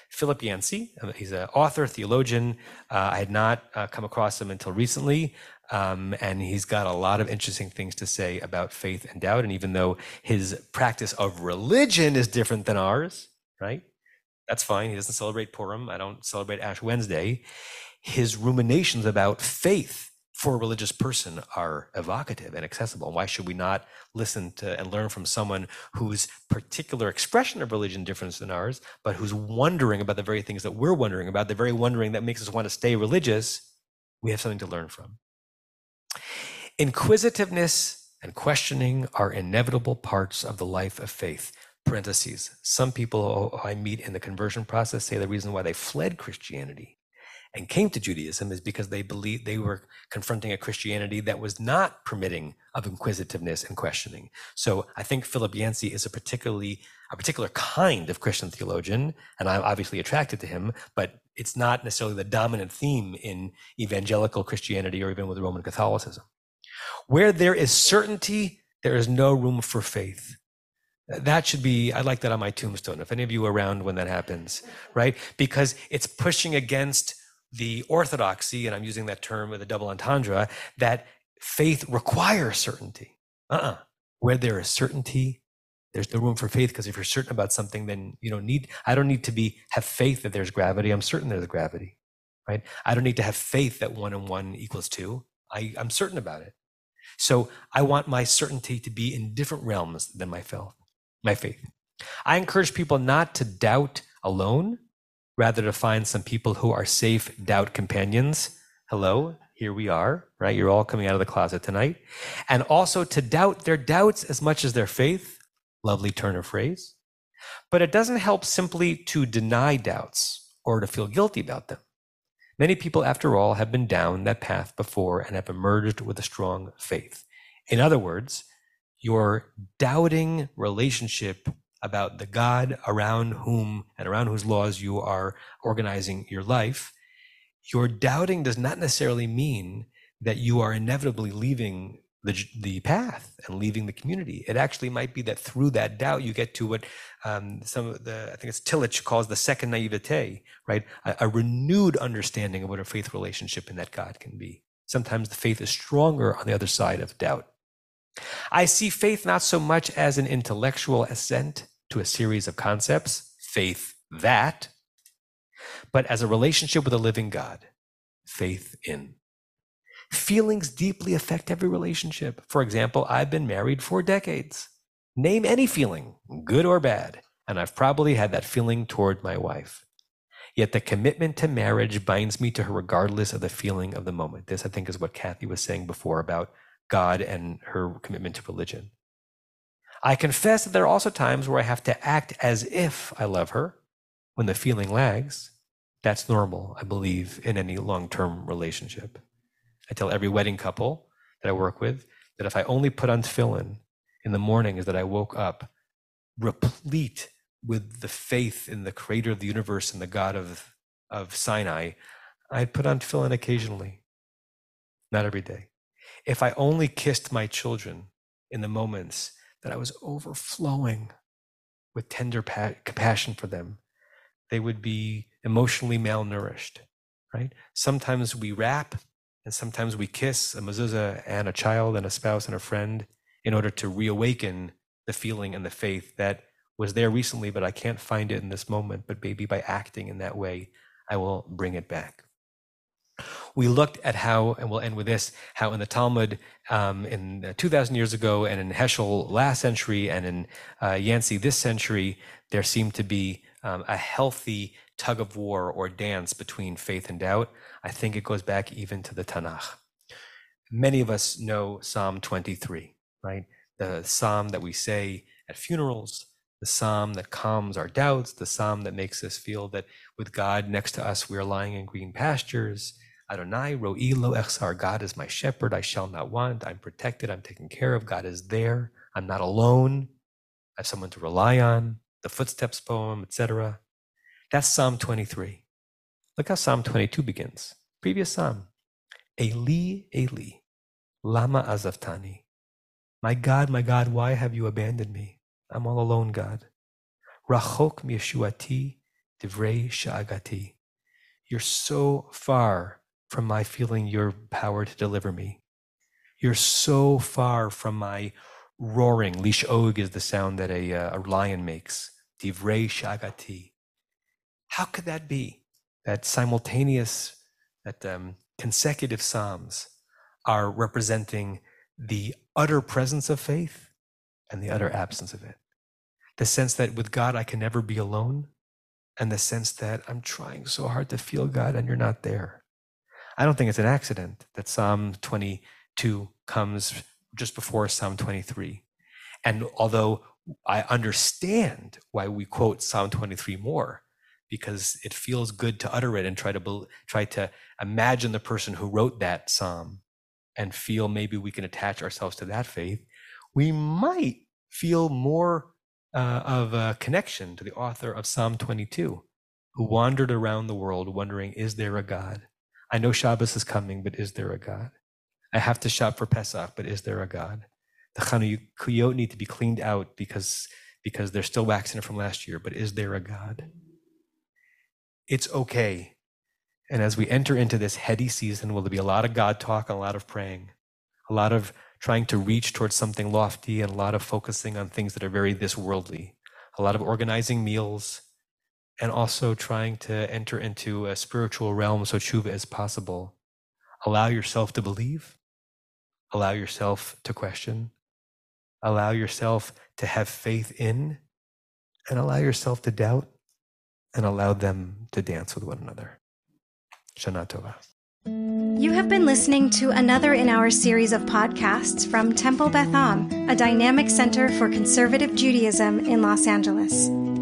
Philip Yancey. He's an author, theologian. Uh, I had not uh, come across him until recently, um, and he's got a lot of interesting things to say about faith and doubt. And even though his practice of religion is different than ours, right? That's fine. He doesn't celebrate Purim. I don't celebrate Ash Wednesday. His ruminations about faith for a religious person are evocative and accessible. Why should we not listen to and learn from someone whose particular expression of religion different than ours, but who's wondering about the very things that we're wondering about, the very wondering that makes us want to stay religious? We have something to learn from. Inquisitiveness and questioning are inevitable parts of the life of faith. Parentheses. Some people I meet in the conversion process say the reason why they fled Christianity and came to Judaism is because they believed they were confronting a Christianity that was not permitting of inquisitiveness and questioning. So I think Philip Yancey is a particularly a particular kind of Christian theologian, and I'm obviously attracted to him, but it's not necessarily the dominant theme in evangelical Christianity or even with Roman Catholicism. Where there is certainty, there is no room for faith. That should be, I'd like that on my tombstone, if any of you are around when that happens, right? Because it's pushing against the orthodoxy, and I'm using that term with a double entendre, that faith requires certainty. Uh-uh. Where there is certainty, there's no room for faith, because if you're certain about something, then you don't need, I don't need to be have faith that there's gravity. I'm certain there's gravity, right? I don't need to have faith that one and one equals two. I, I'm certain about it. So I want my certainty to be in different realms than my faith. My faith. I encourage people not to doubt alone, rather to find some people who are safe doubt companions. Hello, here we are, right? You're all coming out of the closet tonight. And also to doubt their doubts as much as their faith. Lovely turn of phrase. But it doesn't help simply to deny doubts or to feel guilty about them. Many people, after all, have been down that path before and have emerged with a strong faith. In other words, your doubting relationship about the God around whom and around whose laws you are organizing your life, your doubting does not necessarily mean that you are inevitably leaving the, the path and leaving the community. It actually might be that through that doubt, you get to what um, some of the, I think it's Tillich calls the second naivete, right? A, a renewed understanding of what a faith relationship in that God can be. Sometimes the faith is stronger on the other side of doubt. I see faith not so much as an intellectual assent to a series of concepts, faith that, but as a relationship with a living God, faith in. Feelings deeply affect every relationship. For example, I've been married for decades. Name any feeling, good or bad, and I've probably had that feeling toward my wife. Yet the commitment to marriage binds me to her regardless of the feeling of the moment. This, I think, is what Kathy was saying before about God and her commitment to religion. I confess that there are also times where I have to act as if I love her when the feeling lags. That's normal, I believe, in any long-term relationship. I tell every wedding couple that I work with that if I only put on tefillin in the morning is that I woke up replete with the faith in the creator of the universe and the God of, of Sinai, I'd put on tefillin occasionally, not every day. If I only kissed my children in the moments that I was overflowing with tender pa- compassion for them, they would be emotionally malnourished, right? Sometimes we rap and sometimes we kiss a mezuzah and a child and a spouse and a friend in order to reawaken the feeling and the faith that was there recently, but I can't find it in this moment, but maybe by acting in that way, I will bring it back. We looked at how, and we'll end with this, how in the Talmud um, in uh, two thousand years ago and in Heschel last century and in uh, Yancey this century, there seemed to be um, a healthy tug of war or dance between faith and doubt. I think it goes back even to the Tanakh. Many of us know Psalm twenty-three, right? The psalm that we say at funerals, the psalm that calms our doubts, the psalm that makes us feel that with God next to us, we are lying in green pastures. Adonai, ro'i lo echsar, God is my shepherd, I shall not want, I'm protected, I'm taken care of, God is there, I'm not alone, I have someone to rely on, the footsteps poem, et cetera. That's Psalm twenty-three. Look how Psalm twenty-two begins, previous psalm. Eli, Eli, lama azavtani. My God, my God, why have you abandoned me? I'm all alone, God. Rachok miyeshuati divrei sha'agati. You're so far from my feeling your power to deliver me. You're so far from my roaring. Lish'og is the sound that a, uh, a lion makes. Divrei sha'agati. How could that be? That simultaneous, that um, consecutive psalms are representing the utter presence of faith and the utter absence of it. The sense that with God, I can never be alone, and the sense that I'm trying so hard to feel God and you're not there. I don't think it's an accident that Psalm twenty-two comes just before Psalm twenty-three. And although I understand why we quote Psalm twenty-three more, because it feels good to utter it and try to try to imagine the person who wrote that psalm and feel maybe we can attach ourselves to that faith, we might feel more uh, of a connection to the author of Psalm twenty-two, who wandered around the world wondering, is there a God? I know Shabbos is coming, but is there a God? I have to shop for Pesach, but is there a God? The Chanukiyot need to be cleaned out because, because they're still waxing it from last year, but is there a God? It's okay. And as we enter into this heady season, will there be a lot of God talk and a lot of praying, a lot of trying to reach towards something lofty and a lot of focusing on things that are very this worldly, a lot of organizing meals, and also trying to enter into a spiritual realm so tshuva is possible. Allow yourself to believe, allow yourself to question, allow yourself to have faith in, and allow yourself to doubt, and allow them to dance with one another. Shana Tova. You have been listening to another in our series of podcasts from Temple Beth Am, a dynamic center for conservative Judaism in Los Angeles.